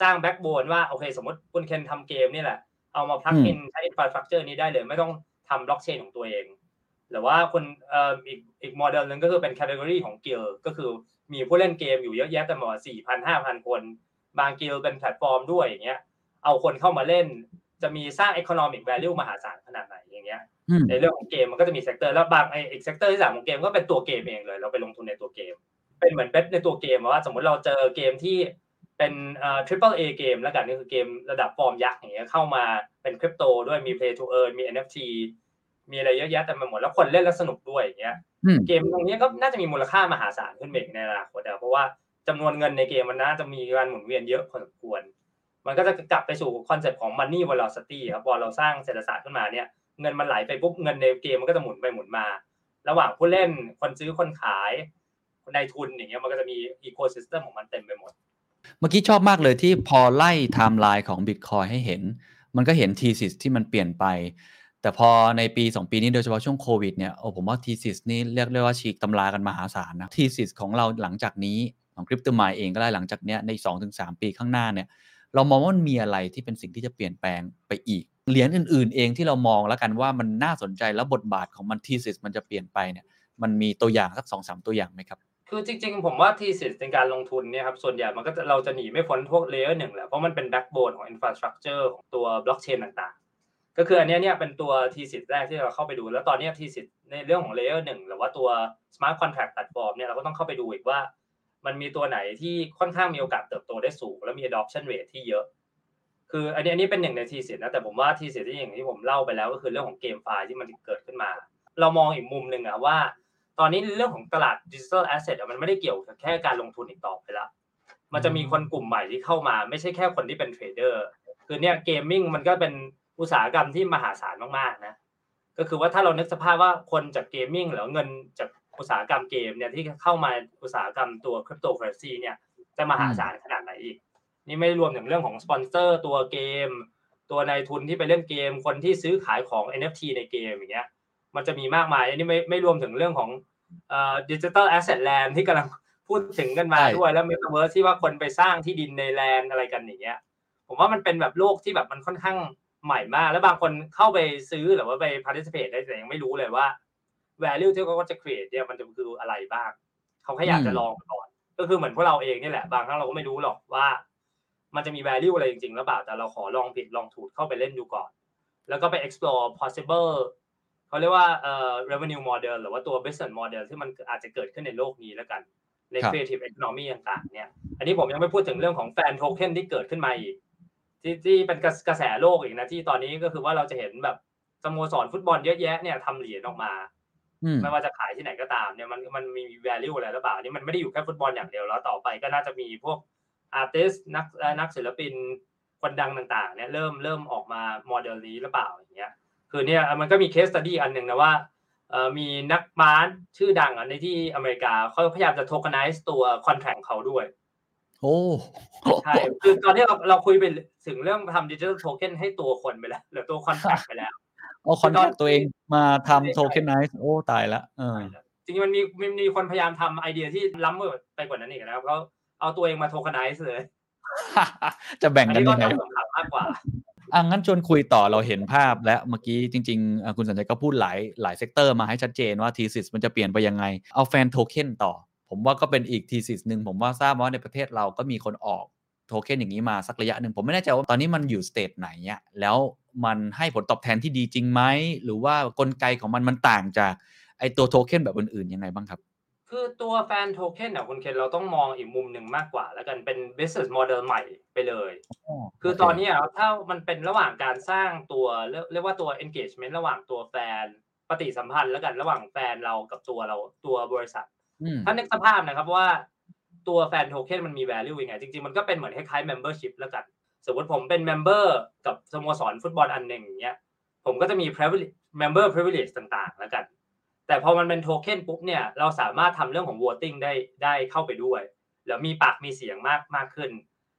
สร้างแบ็กโบนว่าโอเคสมมติคุณเคนทำเกมนี่แหละเอามาพลักอินใช้อินฟราสตรัคเจอร์นี้ได้เลยไม่ต้องทำบล็อกเชนของตัวเองหรือว่าคนเอ่ออีกอีกโมเดลนึงก็คือเป็น category ของ guild ก็คือมีผู้เล่นเกมอยู่เยอะแยะแต่หมด สี่พัน ห้าพัน คนบาง guild เป็นแพลตฟอร์มด้วยอย่างเงี้ยเอาคนเข้ามาเล่นจะมีสร้าง economic value มหาศาลขนาดไหนอย่างเงี้ยในเรื่องของเกมมันก็จะมีเซกเตอร์แล้วบางไอ้อีกเซกเตอร์ที่สามของเกมก็เป็นตัวเกมเองเลยเราไปลงทุนในตัวเกมเป็นเหมือนเบสในตัวเกมว่าสมมติเราเจอเกมที่เป็นเอ่อ Triple A เกมแล้วกันก็คือเกมระดับฟอร์มยักษ์อย่างเงี้ยเข้ามาเป็นคริปโตด้วยมี Play to Earn มี เอ็น เอฟ ที มีอะไรเยอะแยะแต่มันหมดแล้วคนเล่นแล้วสนุกด้วยอย่างเงี้ยเกมตรงนี้ก็น่าจะมีมูลค่ามหาศาลขึ้นไปในอนาคตเพราะว่าจำนวนเงินในเกมมันน่าจะมีการหมุนเวียนเยอะพอสมควรมันก็จะกลับไปสู่คอนเซ็ปต์ของ money velocity ครับพอเราสร้างเศรษฐศาสตร์ขึ้นมาเนี่ยเงินมันไหลไปปุ๊บเงินในเกมมันก็จะหมุนไปหมุนมาระหว่างผู้เล่นคนซื้อคนขายคนนายทุนอย่างเงี้ยมันก็จะมี ecosystem ของมันเต็มไปหมดเมื่อกี้ชอบมากเลยที่พอไล่ไทม์ไลน์ของ Bitcoin ให้เห็นมันก็เห็น thesis ที่มันเปลี่ยนไปแต่พอในปีสองปีนี้โดยเฉพาะช่วงโควิดเนี่ยโอ้ผมว่า thesis นี่เรียกได้ว่าฉีกตำรากันมหาศาลนะ thesis ของเราหลังจากนี้ของ Cryptomind เองก็ได้หลังจากเนี้ยใน สองถึงสาม ปีข้างหน้าเนี่ยเรามองว่ามันมีอะไรที่เป็นสิ่งที่จะเปลี่ยนแปลงไปอีกเหรียญอื่นๆเองที่เรามองแล้วกันว่ามันน่าสนใจแล้วบทบาทของมัน thesis มันจะเปลี่ยนไปเนี่ยมันมีตัวอย่างสัก สองถึงสาม ตัวอย่างมั้ยครับคือจริงๆผมว่า thesis ในการลงทุนเนี่ยครับส่วนใหญ่มันก็เราจะหนีไม่พ้นพวก layer หนึ่งแหละเพราะมันเป็น backbone ของ infrastructure ของตัว blockchain ต่างๆก็คืออันเนี้ยเนี่ยเป็นตัว thesis แรกที่เราเข้าไปดูแล้วตอนเนี้ย thesis ในเรื่องของ layer หนึ่งหรือว่าตัว smart contract platform เนี่ยเราก็ต้องเข้าไปดูอีกว่ามันมีตัวไหนที่ค่อนข้างมีโอกาสเติบโตได้สูงและมี adoption rate ที่เยอะคืออันนี้อันนี้เป็นหนึ่งใน thesis นะแต่ผมว่า thesis ที่อย่างที่ผมเล่าไปแล้วก็คือเรื่องของ GameFi ที่มันเกิดขึ้นมาเรามองอีกมุมนึงอ่ะว่าตอนนี้เรื่องของตลาด digital asset อ่ะมันไม่ได้เกี่ยวกับแค่การลงทุนอีกต่อไปละมันจะมีคนกลุ่มใหม่ที่เข้ามาไม่ใช่แค่คนที่เป็นเทรดเดอร์คือเนี่ยเกมมิ่งมันก็เป็นอุตสาหกรรมที่มหาศาลมากๆนะก็คือว่าถ้าเรานึกสภาพว่าคนจากเกมมิ่งหรือเงินจากอุตสาหกรรมเกมเนี่ยที่เข้ามาอุตสาหกรรมตัว cryptocurrency เนี่ยจะมหาศาลขนาดไหนอีกนี่ไม่รวมถึงเรื่องของสปอนเซอร์ตัวเกมตัวนายทุนที่ไปเล่นเกมคนที่ซื้อขายของ เอ็น เอฟ ที ในเกมอย่างเงี้ยมันจะมีมากมายอันนี้ไม่ไม่รวมถึงเรื่องของเอ่อ Digital Asset Land ที่กำลังพูดถึงกันมาด้วยแล้ว Metaverse ที่ว่าคนไปสร้างที่ดินในแลนด์อะไรกันอย่างเงี้ยผมว่ามันเป็นแบบโลกที่แบบมันค่อนข้างใหม่มากแล้วบางคนเข้าไปซื้อหรือว่าไป participate ได้แต่ยังไม่รู้เลยว่า value ที่เขาจะ create เนี่ยมันจะคืออะไรบ้างเขาแค่อยากจะลองก่อนก็คือเหมือนพวกเราเองนี่แหละบางครั้งเราก็ไม่รู้หรอกว่ามันจะมี value อะไรจริงๆหรือเปล่าแต่เราขอลองผิดลองถูกเข้าไปเล่นดูก่อนแล้วก็ไป explore possibleเขาเรียกว่าเอ่อ revenue model หรือว่าตัว business model ที่มันอาจจะเกิดขึ้นในโลกนี้แล้วกันใน creative economy ต่างๆเนี่ยอันนี้ผมยังไม่พูดถึงเรื่องของ fan token ที่เกิดขึ้นมาอีกที่ที่เป็นกระแสโลกอีกนะที่ตอนนี้ก็คือว่าเราจะเห็นแบบสโมสรฟุตบอลเยอะแยะเนี่ยทำเหรียญออกมาไม่ว่าจะขายที่ไหนก็ตามเนี่ยมันมันมี value อะไรหรือเปล่านี่มันไม่ได้อยู่แค่ฟุตบอลอย่างเดียวแล้วต่อไปก็น่าจะมีพวก artist นักนักศิลปินคนดังต่างๆเนี่ยเริ่มเริ่มออกมาโมเดลนี้หรือเปล่าอย่างเงี้ยคือเนี่ยมันก็มีเคสสตั๊ดดี้อันนึงนะว่าเอ่อมีนักม้าชื่อดังอ่ะในที่อเมริกาเค้าพยายามจะโทเคนไนซ์ตัวคอนแทรคเขาด้วยโอ้ใช่คือตอนนี้เราเราคุยไปถึงเรื่องทำดิจิตอลโทเค็นให้ตัวคนไปแล้วหรือตัวคอนแทรคไปแล้วเอาคอนแทรคตัวเองมาทำโทเคนไนซ์โอ้ตายละเออจริงๆมันมีมีคนพยายามทำไอเดียที่ล้ำไปกว่านั้นอีกนะครับเค้าเอาตัวเองมาโทเคนไนซ์เลยจะแบ่งกันยังไงมากกว่าอ่ะงั้นชวนคุยต่อเราเห็นภาพและเมื่อกี้จริงๆคุณสัญชัยก็พูดหลายหลายเซกเตอร์มาให้ชัดเจนว่า thesis มันจะเปลี่ยนไปยังไงเอาแฟนโทเค็นต่อผมว่าก็เป็นอีก thesis นึงผมว่าทราบว่าในประเทศเราก็มีคนออกโทเค็นอย่างนี้มาสักระยะนึงผมไม่แน่ใจว่าตอนนี้มันอยู่สเตจไหนอ่ะแล้วมันให้ผลตอบแทนที่ดีจริงไหมหรือว่ากลไกของมันมันต่างจากไอตัวโทเค็นแบบอื่นๆยังไงบ้างครับคือตัวแฟนโทเค็นเนี่ยคุณเคนเราต้องมองอีกมุมหนึ่งมากกว่าแล้วกันเป็น business model ใหม่ไปเลยคือตอนนี้ถ้ามันเป็นระหว่างการสร้างตัวเรียกว่าตัว engagement ระหว่างตัวแฟนปฏิสัมพันธ์แล้วกันระหว่างแฟนเรากับตัวเราตัวบริษัทถ้านึกสภาพนะครับว่าตัวแฟนโทเค็นมันมี value ยังไงจริงๆมันก็เป็นเหมือนคล้ายๆ membership แล้วกันสมมติผมเป็น member กับสโมสรฟุตบอลอันนึงอย่างเงี้ยผมก็จะมี privilege member privilege ต่างๆแล้วกันแต่พอมันเป็นโทเค็นปุ๊บเนี่ยเราสามารถทำเรื่องของ voting ได้ได้เข้าไปด้วย แล้วมีปากมีเสียงมากมากขึ้น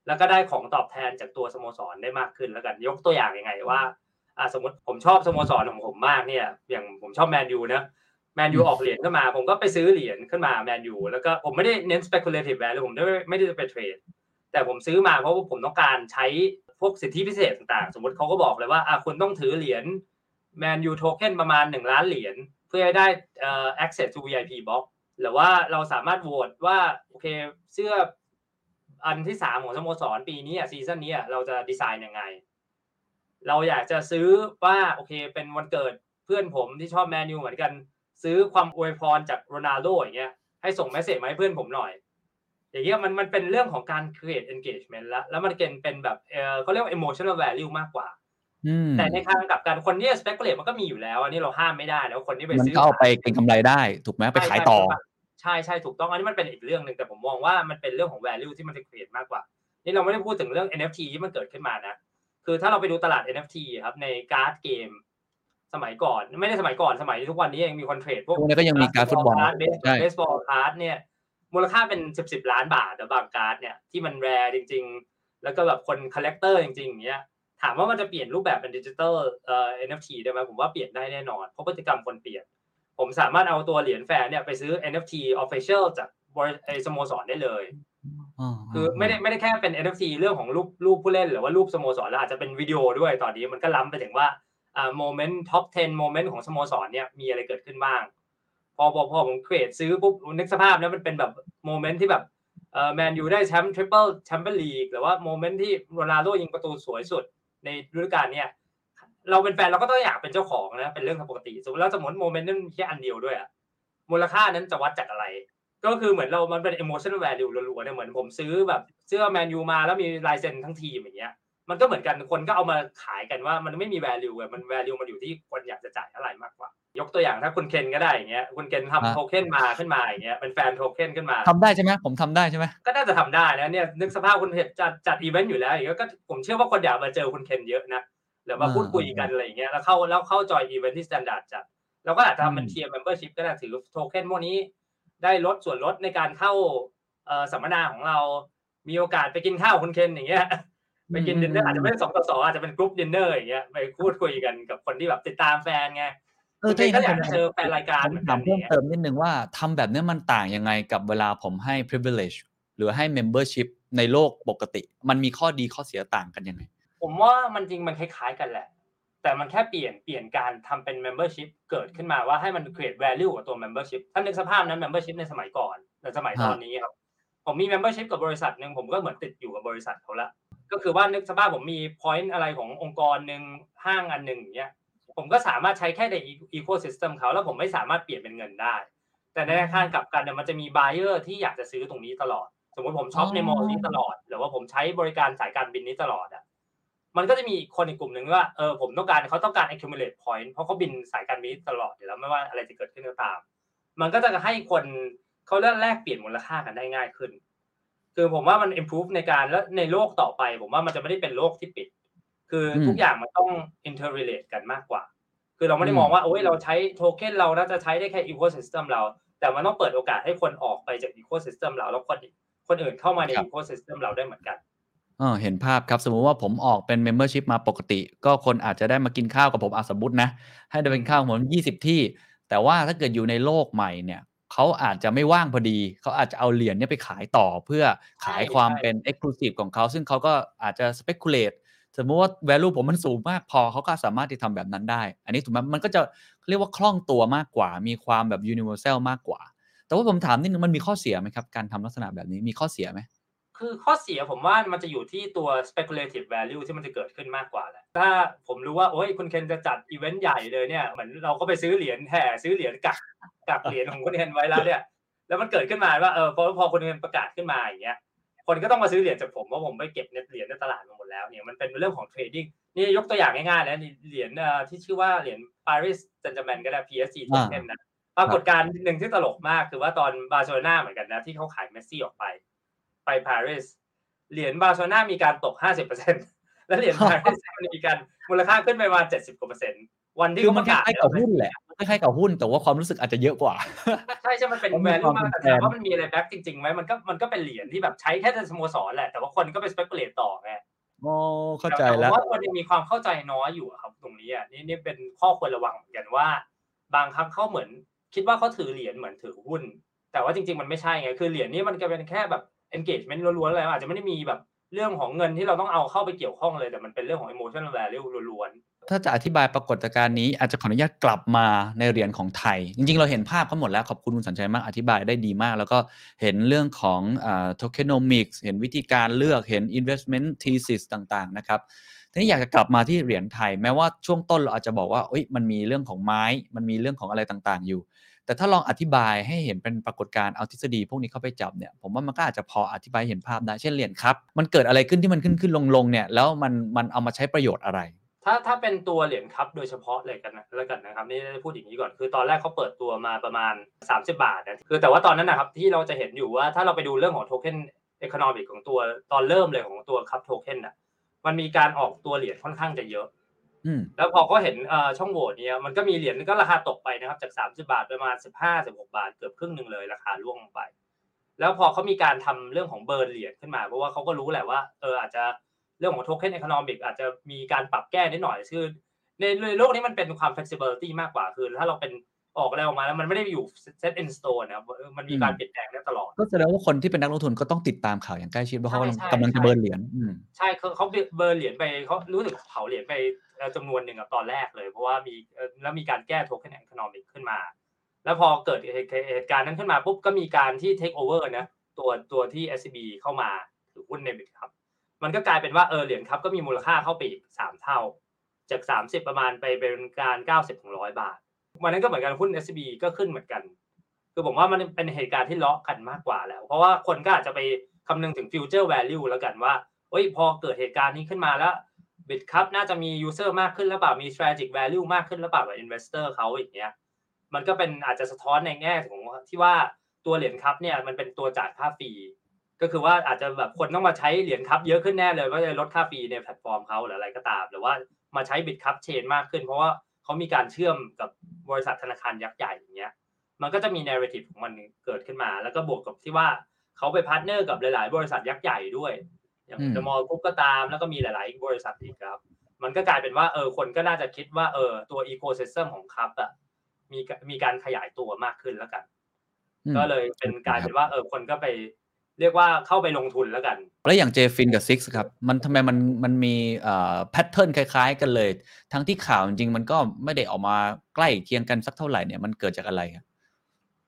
แล้วก็ได้ของตอบแทนจากตัวสโมสรได้มากขึ้นแล้วกันยกตัวอย่างยังไงว่าอ่ะสมมติผมชอบสโมสรของผมมากเนี่ยอย่างผมชอบแมนยูนะแมนยูออกเหรียญขึ้นมาผมก็ไปซื้อเหรียญขึ้นมาแมนยูแล้วก็ผมไม่ได้เน้น speculative value ผมไม่ได้จะไปเทรดแต่ผมซื้อมาเพราะว่าผมต้องการใช้พวกสิทธิพิเศษต่างๆสมมติเขาก็บอกเลยว่าอ่ะคุณต้องถือเหรียญแมนยูโทเค็นประมาณหนึ่งล้านเหรียญเพื่อให้ได้เอ่อ access to วี ไอ พี box หรือว่าเราสามารถโหวตว่าโอเคเสื้ออันที่สามของสโมสรปีนี้อ่ะซีซั่นนี้อ่ะเราจะดีไซน์ยังไงเราอยากจะซื้อว่าโอเคเป็นวันเกิดเพื่อนผมที่ชอบแมนยูเหมือนกันซื้อความอวยพรจากโรนัลโดอย่างเงี้ยให้ส่งเมสเสจมาให้เพื่อนผมหน่อยอย่างเงี้ยมันมันเป็นเรื่องของการ create engagement แล้วแล้วมันเป็นแบบเออเค้าเรียกว่า emotional value มากกว่าแต่ในทางกับการคนที่ speculate มันก็มีอยู่แล้วอันนี้เราห้ามไม่ได้แล้วคนที่ไปซื้อมันก็เอาไปเป็นกำไรได้ถูกมั้ยไปขายต่อใช่ใช่ถูกต้องอันนี้มันเป็นอีกเรื่องนึงแต่ผมมองว่ามันเป็นเรื่องของ value ที่มันจะ create มากกว่านี่เราไม่ได้พูดถึงเรื่อง เอ็น เอฟ ที ที่มันเกิดขึ้นมานะคือถ้าเราไปดูตลาด เอ็น เอฟ ที ครับในการ์ดเกมสมัยก่อนไม่ได้สมัยก่อนสมัยนี้ทุกวันนี้เองมีคนเทรดพวกนี้ก็ยังมีการฟุตบอลเบสบอลการ์ดเนี่ยมูลค่าเป็นสิบ สิบล้านบาทนะบางการ์ดเนี่ยที่มันแรร์จริงๆแล้วก็แบบคนคอลเลกเตอร์จริงๆอย่างเงี้ยถามว่ามันจะเปลี่ยนรูปแบบเป็นดิจิตอลเอ่อ เอ็น เอฟ ที ได้มั้ยผมว่าเปลี่ยนได้แน่นอนเพราะพฤติกรรมคนเปลี่ยนผมสามารถเอาตัวเหรียญแฟร์เนี่ยไปซื้อ เอ็น เอฟ ที official จากไอ้สโมสรได้เลยคือไม่ได้ไม่ได้แค่เป็น เอ็น เอฟ ที เรื่องของรูปรูปผู้เล่นหรือว่ารูปสโมสรแล้วอาจจะเป็นวิดีโอด้วยตอนนี้มันก็ล้ำไปถึงว่าอ่าโมเมนต์ท็อปสิบโมเมนต์ของสโมสรเนี่ยมีอะไรเกิดขึ้นบ้างพอพอผมเทรดซื้อปุ๊บนึกสภาพนะมันเป็นแบบโมเมนต์ที่แบบเอ่อแมนยูได้แชมป์ทริปเปิลแชมเปี้ยนลีกหรือว่าโมเมนต์ที่โรนัลโดยิงประตูสวยสุดในฤดูกาลเนี่ยเราเป็นแฟนเราก็ต้องอยากเป็นเจ้าของนะเป็นเรื่องปกติสมมุติแล้วสมมุติโมเมนต์นั้นแค่อันเดียวด้วยอ่ะมูลค่านั้นจะวัดจากอะไรก็คือเหมือนเรามันเป็น emotional value ล้วนๆเนี่ยเหมือนผมซื้อแบบเสื้อแมนยูมาแล้วมีลายเซ็นทั้งทีมอย่างเงี้ยมันก็เหมือนกันคนก็เอามาขายกันว่ามันไม่มี value อ่ะมัน value มันอยู่ที่คนอยากจะจ่ายเท่าไหร่มากกว่ายกตัวอย่างถ้าคุณเคนก็ได้อย่างเงี้ยคุณเคนทำโทเค็นมาขึ้นมาอย่างเงี้ยเป็นแฟนโทเค็นขึ้นมาทำได้ใช่ไหมผมทำได้ใช่ไหมก็น่าจะทำได้นะเนี่ยนึกสภาพคุณจัดจัดอีเวนต์อยู่แล้วอย่างเงี้ยก็ผมเชื่อว่าคนอยากมาเจอคุณเคนเยอะนะหรือมาพูดคุยกันอะไรอย่างเงี้ยแล้วเข้าแล้วเข้าจอยอีเวนต์ที่ standard จัดเราก็อาจจะทำเป็นเทียร์ membership ก็ได้ถือโทเค็นพวกนี้ได้ลดส่วนลดในการเข้าเอ่อสัมมนาของเรามีโอกาสไปกินข้าวคุณเคนอย่างเงี้ยไปกินดินเนอร์อาจจะไม่ได้สองต่อสองอาจจะเป็นกรุ๊ปดินเนอร์อย่างเงี้ยไปพูดคุยกันกับคนที่แบบติดตามแฟนไงเออถ้าอยากเจอแฟนรายการถามเพิ่มเติมนิดนึงว่าทำแบบนี้มันต่างยังไงกับเวลาผมให้ privilege หรือให้ membership ในโลกปกติมันมีข้อดีข้อเสียต่างกันยังไงผมว่ามันจริงมันคล้ายๆกันแหละแต่มันแค่เปลี่ยนเปลี่ยนการทำเป็น membership เกิดขึ้นมาว่าให้มัน create value กับตัว membership ถ้านึกสภาพนั้น membership ในสมัยก่อนแต่สมัยตอนนี้ครับผมมี membership กับบริษัทนึงผมก็เหมือนติดอยู่กับบริษัทเขาละก็คือว่านึกสภาพผมมี point อะไรขององค์กรนึงห้างอันนึงอย่างเงี้ยผมก็สามารถใช้แค่ใน ecosystem เขาแล้วผมไม่สามารถเปลี่ยนเป็นเงินได้แต่ในทางกลับกันเนี่ยมันจะมี buyer ที่อยากจะซื้อตรงนี้ตลอดสมมติผมช็อปในมอลล์นี้ตลอดหรือว่าผมใช้บริการสายการบินนี้ตลอดอ่ะมันก็จะมีคนอีกกลุ่มนึงว่าเออผมต้องการเขาต้องการ accumulate point เพราะเขาบินสายการบินตลอดอยู่แล้วไม่ว่าอะไรจะเกิดขึ้นก็ตามมันก็จะให้คนเขาเริ่มแลกเปลี่ยนมูลค่ากันได้ง่ายขึ้นคือผมว่ามัน improve ในการและในโลกต่อไปผมว่ามันจะไม่ได้เป็นโลกที่ปิดคือทุกอย่างมันต้อง interrelate กันมากกว่าคือเราไม่ได้มองว่าโอ้ยเราใช้โทเค็นเราน่าจะใช้ได้แค่ ecosystem เราแต่มันต้องเปิดโอกาสให้คนออกไปจาก ecosystem เราแล้วคนคนอื่นเข้ามาใน ecosystem เราได้เหมือนกันอ๋อเห็นภาพครับสมมุติว่าผมออกเป็น membership มาปกติก็คนอาจจะได้มากินข้าวกับผมสมมุตินะให้ได้เป็นข้าวผมยี่สิบที่แต่ว่าถ้าเกิดอยู่ในโลกใหม่เนี่ยเขาอาจจะไม่ว่างพอดีเขาอาจจะเอาเหรียญเนี่ยไปขายต่อเพื่อขายความเป็น exclusive ของเขาซึ่งเขาก็อาจจะ speculateสมมุติว่า value ผมมันสูงมากพอเขาก็สามารถที่ทำแบบนั้นได้อันนี้ถูกไหมมันก็จะเรียกว่าคล่องตัวมากกว่ามีความแบบ universal มากกว่าแต่ว่าผมถามนิดนึงมันมีข้อเสียไหมครับการทำลักษณะแบบนี้มีข้อเสียไหมคือข้อเสียผมว่ามันจะอยู่ที่ตัว speculative value ที่มันจะเกิดขึ้นมากกว่าแหละถ้าผมรู้ว่าโอ้ยคุณเคนจะจัดอีเวนต์ใหญ่เลยเนี่ยเหมือนเราก็ไปซื้อเหรียญแห่ซื้อเหรียญกักกักเหรียญของคุณเคนไว้แล้วเนี่ยแล้วมันเกิดขึ้นมาว่าเออพอพอคุณเคนประกาศขึ้นมาอย่างเงี้ยคนก็ต้องมาซื้อเหรียญจากผมเพราะผมไปเก็บเหรียญในตลาดมาหมดแล้วเนี่ยมันเป็นเรื่องของเทรดดิ้งนี่ยกตัวอย่างง่ายๆแล้วเหรียญที่ชื่อว่าเหรียญ Paris Saint-Germain ก็ได้ พี เอส จี Token นะปรากฏการณ์นึงที่ตลกมากคือว่าตอนบาร์เซโลน่าเหมือนกันนะที่เขาขายเมสซี่ออกไปไป Paris เหรียญบาร์เซโลน่ามีการตก ห้าสิบเปอร์เซ็นต์ แล้วเหรียญ Paris มีการมูลค่าขึ้นไปประมาณ เจ็ดสิบกว่าเปอร์เซ็นต์ วันที่เขาประกาศเนี่ยมันคล้ายกับหุ้นแหละมันคล้ายกับหุ้นแต่ว่าความรู้สึกอาจจะเยอะกว่าใช่ใช่มันเป็นแวลูมากแต่ว่ามันมีอะไรแบ็คจริงๆไหมมันก็มันก็เป็นเหรียญที่แบบใช้แค่ในสโมสรแหละแต่ว่าคนก็ไปสเปกุเลตต่อไงโอ้เข้าใจแล้วเพราะว่ามันยังมีความเข้าใจน้อยอยู่ครับตรงนี้อ่ะนี่นี่เป็นข้อควรระวังเหมือนกันว่าบางครั้งเขาเหมือนคิดว่าเขาถือเหรียญเหมือนถือหุ้นแต่ว่าจริงๆมันไม่ใช่ไงคือเหรียญนี่มันก็เป็นแค่แบบ engagement ล้วนๆอะไรอาจจะไม่ได้มีแบบเรื่องของเงินที่เราต้องเอาเข้าไปเกี่ยวข้องเลยแต่มันเป็นเรื่องของ emotional value ล้วนๆถ้าจะอธิบายปรากฏการณ์นี้อาจจะขออนุญาตกลับมาในเหรียญของไทยจริงๆเราเห็นภาพเขาหมดแล้วขอบคุณคุณสัญชัยมากอธิบายได้ดีมากแล้วก็เห็นเรื่องของ Tokenomics เห็นวิธีการเลือกเห็น investment thesis ต่างๆนะครับทีนี้อยากจะกลับมาที่เหรียญไทยแม้ว่าช่วงต้นเราอาจจะบอกว่าเอ้ยมันมีเรื่องของไม้มันมีเรื่องของอะไรต่างๆอยู่แต่ถ้าลองอธิบายให้เห็นเป็นปรากฏการณ์เอาทฤษฎีพวกนี้เข้าไปจับเนี่ยผมว่ามันก็อาจจะพออธิบายเห็นภาพได้เช่นเหรียญครับมันเกิดอะไรขึ้นที่มันขึ้นขึ้นลงลงเนี่ยแล้วมันมันเอามาใช้ประโยชน์อะไรถ้าถ้าเป็นตัวเหรียญครับโดยเฉพาะเลยกันนะแล้วกันนะครับนี่พูดอย่างนี้ก่อนคือตอนแรกเขาเปิดตัวมาประมาณสามสิบบาทนะคือแต่ว่าตอนนั้นนะครับที่เราจะเห็นอยู่ว่าถ้าเราไปดูเรื่องของโทเค็นอีโคโนมิกของตัวตอนเริ่มเลยของตัวครับโทเค็นน่ะมันมีการออกตัวเหรียญค่อนข้างจะเยอะแล้วพอก็เห็นช่องโหว่เนี่ยมันก็มีเหรียญก็ราคาตกไปนะครับจากสามสิบบาทประมาณสิบห้า สิบหกบาทเกือบครึ่งนึงเลยราคาร่วงลงไปแล้วพอเขามีการทำเรื่องของเบิร์นเหรียญขึ้นมาเพราะว่าเขาก็รู้แหละว่าเอออาจจะเรื่องของโทเค็นอีโคโนมิกอาจจะมีการปรับแก้นิดหน่อยคือในโลกนี้มันเป็นความ flexibility มากกว่าคือถ้าเราเป็นออกอะไรออกมาแล้วมันไม่ได้อยู่ set in stone นะครับมันมีการเปลี่ยนแปลงได้ตลอดก็แสดงว่าคนที่เป็นนักลงทุนก็ต้องติดตามข่าวอย่างใกล้ชิดเพราะเขากำลังจะเบิร์นเหรียญใช่คือเขาเบิร์นเหรียญไปเขารู้สึกเผาเหรียญไปจำนวนหนึ่งกับตอนแรกเลยเพราะว่ามีแล้วมีการแก้โทเค็นอีโคโนมิกขึ้นมาแล้วพอเกิดเหตุการณ์นั้นขึ้นมาปุ๊บก็มีการที่ take over นะตัวตัวที่ เอส ซี บี เข้ามาถือหุ้นในบิตครับมันก็กลายเป็นว่าเออเหรียญครับก็มีมูลค่าเข้าไปอีกสามเท่าจากสามสิบประมาณไปเป็นการเก้าสิบถึงร้อยบาทวันนั้นก็เหมือนกันหุ้น เอส ซี บี ก็ขึ้นเหมือนกันคือผมว่ามันเป็นเหตุการณ์ที่เลาะกันมากกว่าแล้วเพราะว่าคนก็อาจจะไปคำนึงถึง future value แล้วกันว่าเอ้ยพอเกิดเหตุการณ์นี้ขึ้นมาแล้วBitkub น่าจะมี user มากขึ้นแล้วเปล่ามี strategic value มากขึ้นแล้วเปล่ากับ investor เขาอย่างเงี้ยมันก็เป็นอาจจะสะท้อนในแง่ของที่ว่าตัวเหรียญครับเนี่ยมันเป็นตัวจ่ายค่าฟรีก็คือว่าอาจจะแบบคนต้องมาใช้เหรียญครับเยอะขึ้นแน่เลยก็จะลดค่าฟรีในแพลตฟอร์มเขาหรืออะไรก็ตามหรือว่ามาใช้ Bitkub chain มากขึ้นเพราะว่าเขามีการเชื่อมกับบริษัทธนาคารยักษ์ใหญ่อย่างเงี้ยมันก็จะมี narrative ของมันเกิดขึ้นมาแล้วก็บวกกับที่ว่าเขาไป partner กับหลายๆบริษัทยักษ์ใหญ่ด้วยอย่างเดอะมอลล์กรุ๊ปก็ตามแล้วก็มีหลายๆบริษัทอีกครับมันก็กลายเป็นว่าเออคนก็น่าจะคิดว่าเออตัวอีโคซิสเต็มของครับอ่ะมีมีการขยายตัวมากขึ้นแล้วกันก็เลยเป็นกลายเป็นว่าเออคนก็ไปเรียกว่าเข้าไปลงทุนแล้วกันแล้วอย่าง เจ ฟิน กับ ซิกซ์ ครับมันทำไมมันมันมีเอ่อแพทเทิร์นคล้ายๆกันเลยทั้งที่ข่าวจริงๆมันก็ไม่ได้ออกมาใกล้เคียงกันสักเท่าไหร่เนี่ยมันเกิดจากอะไรครับ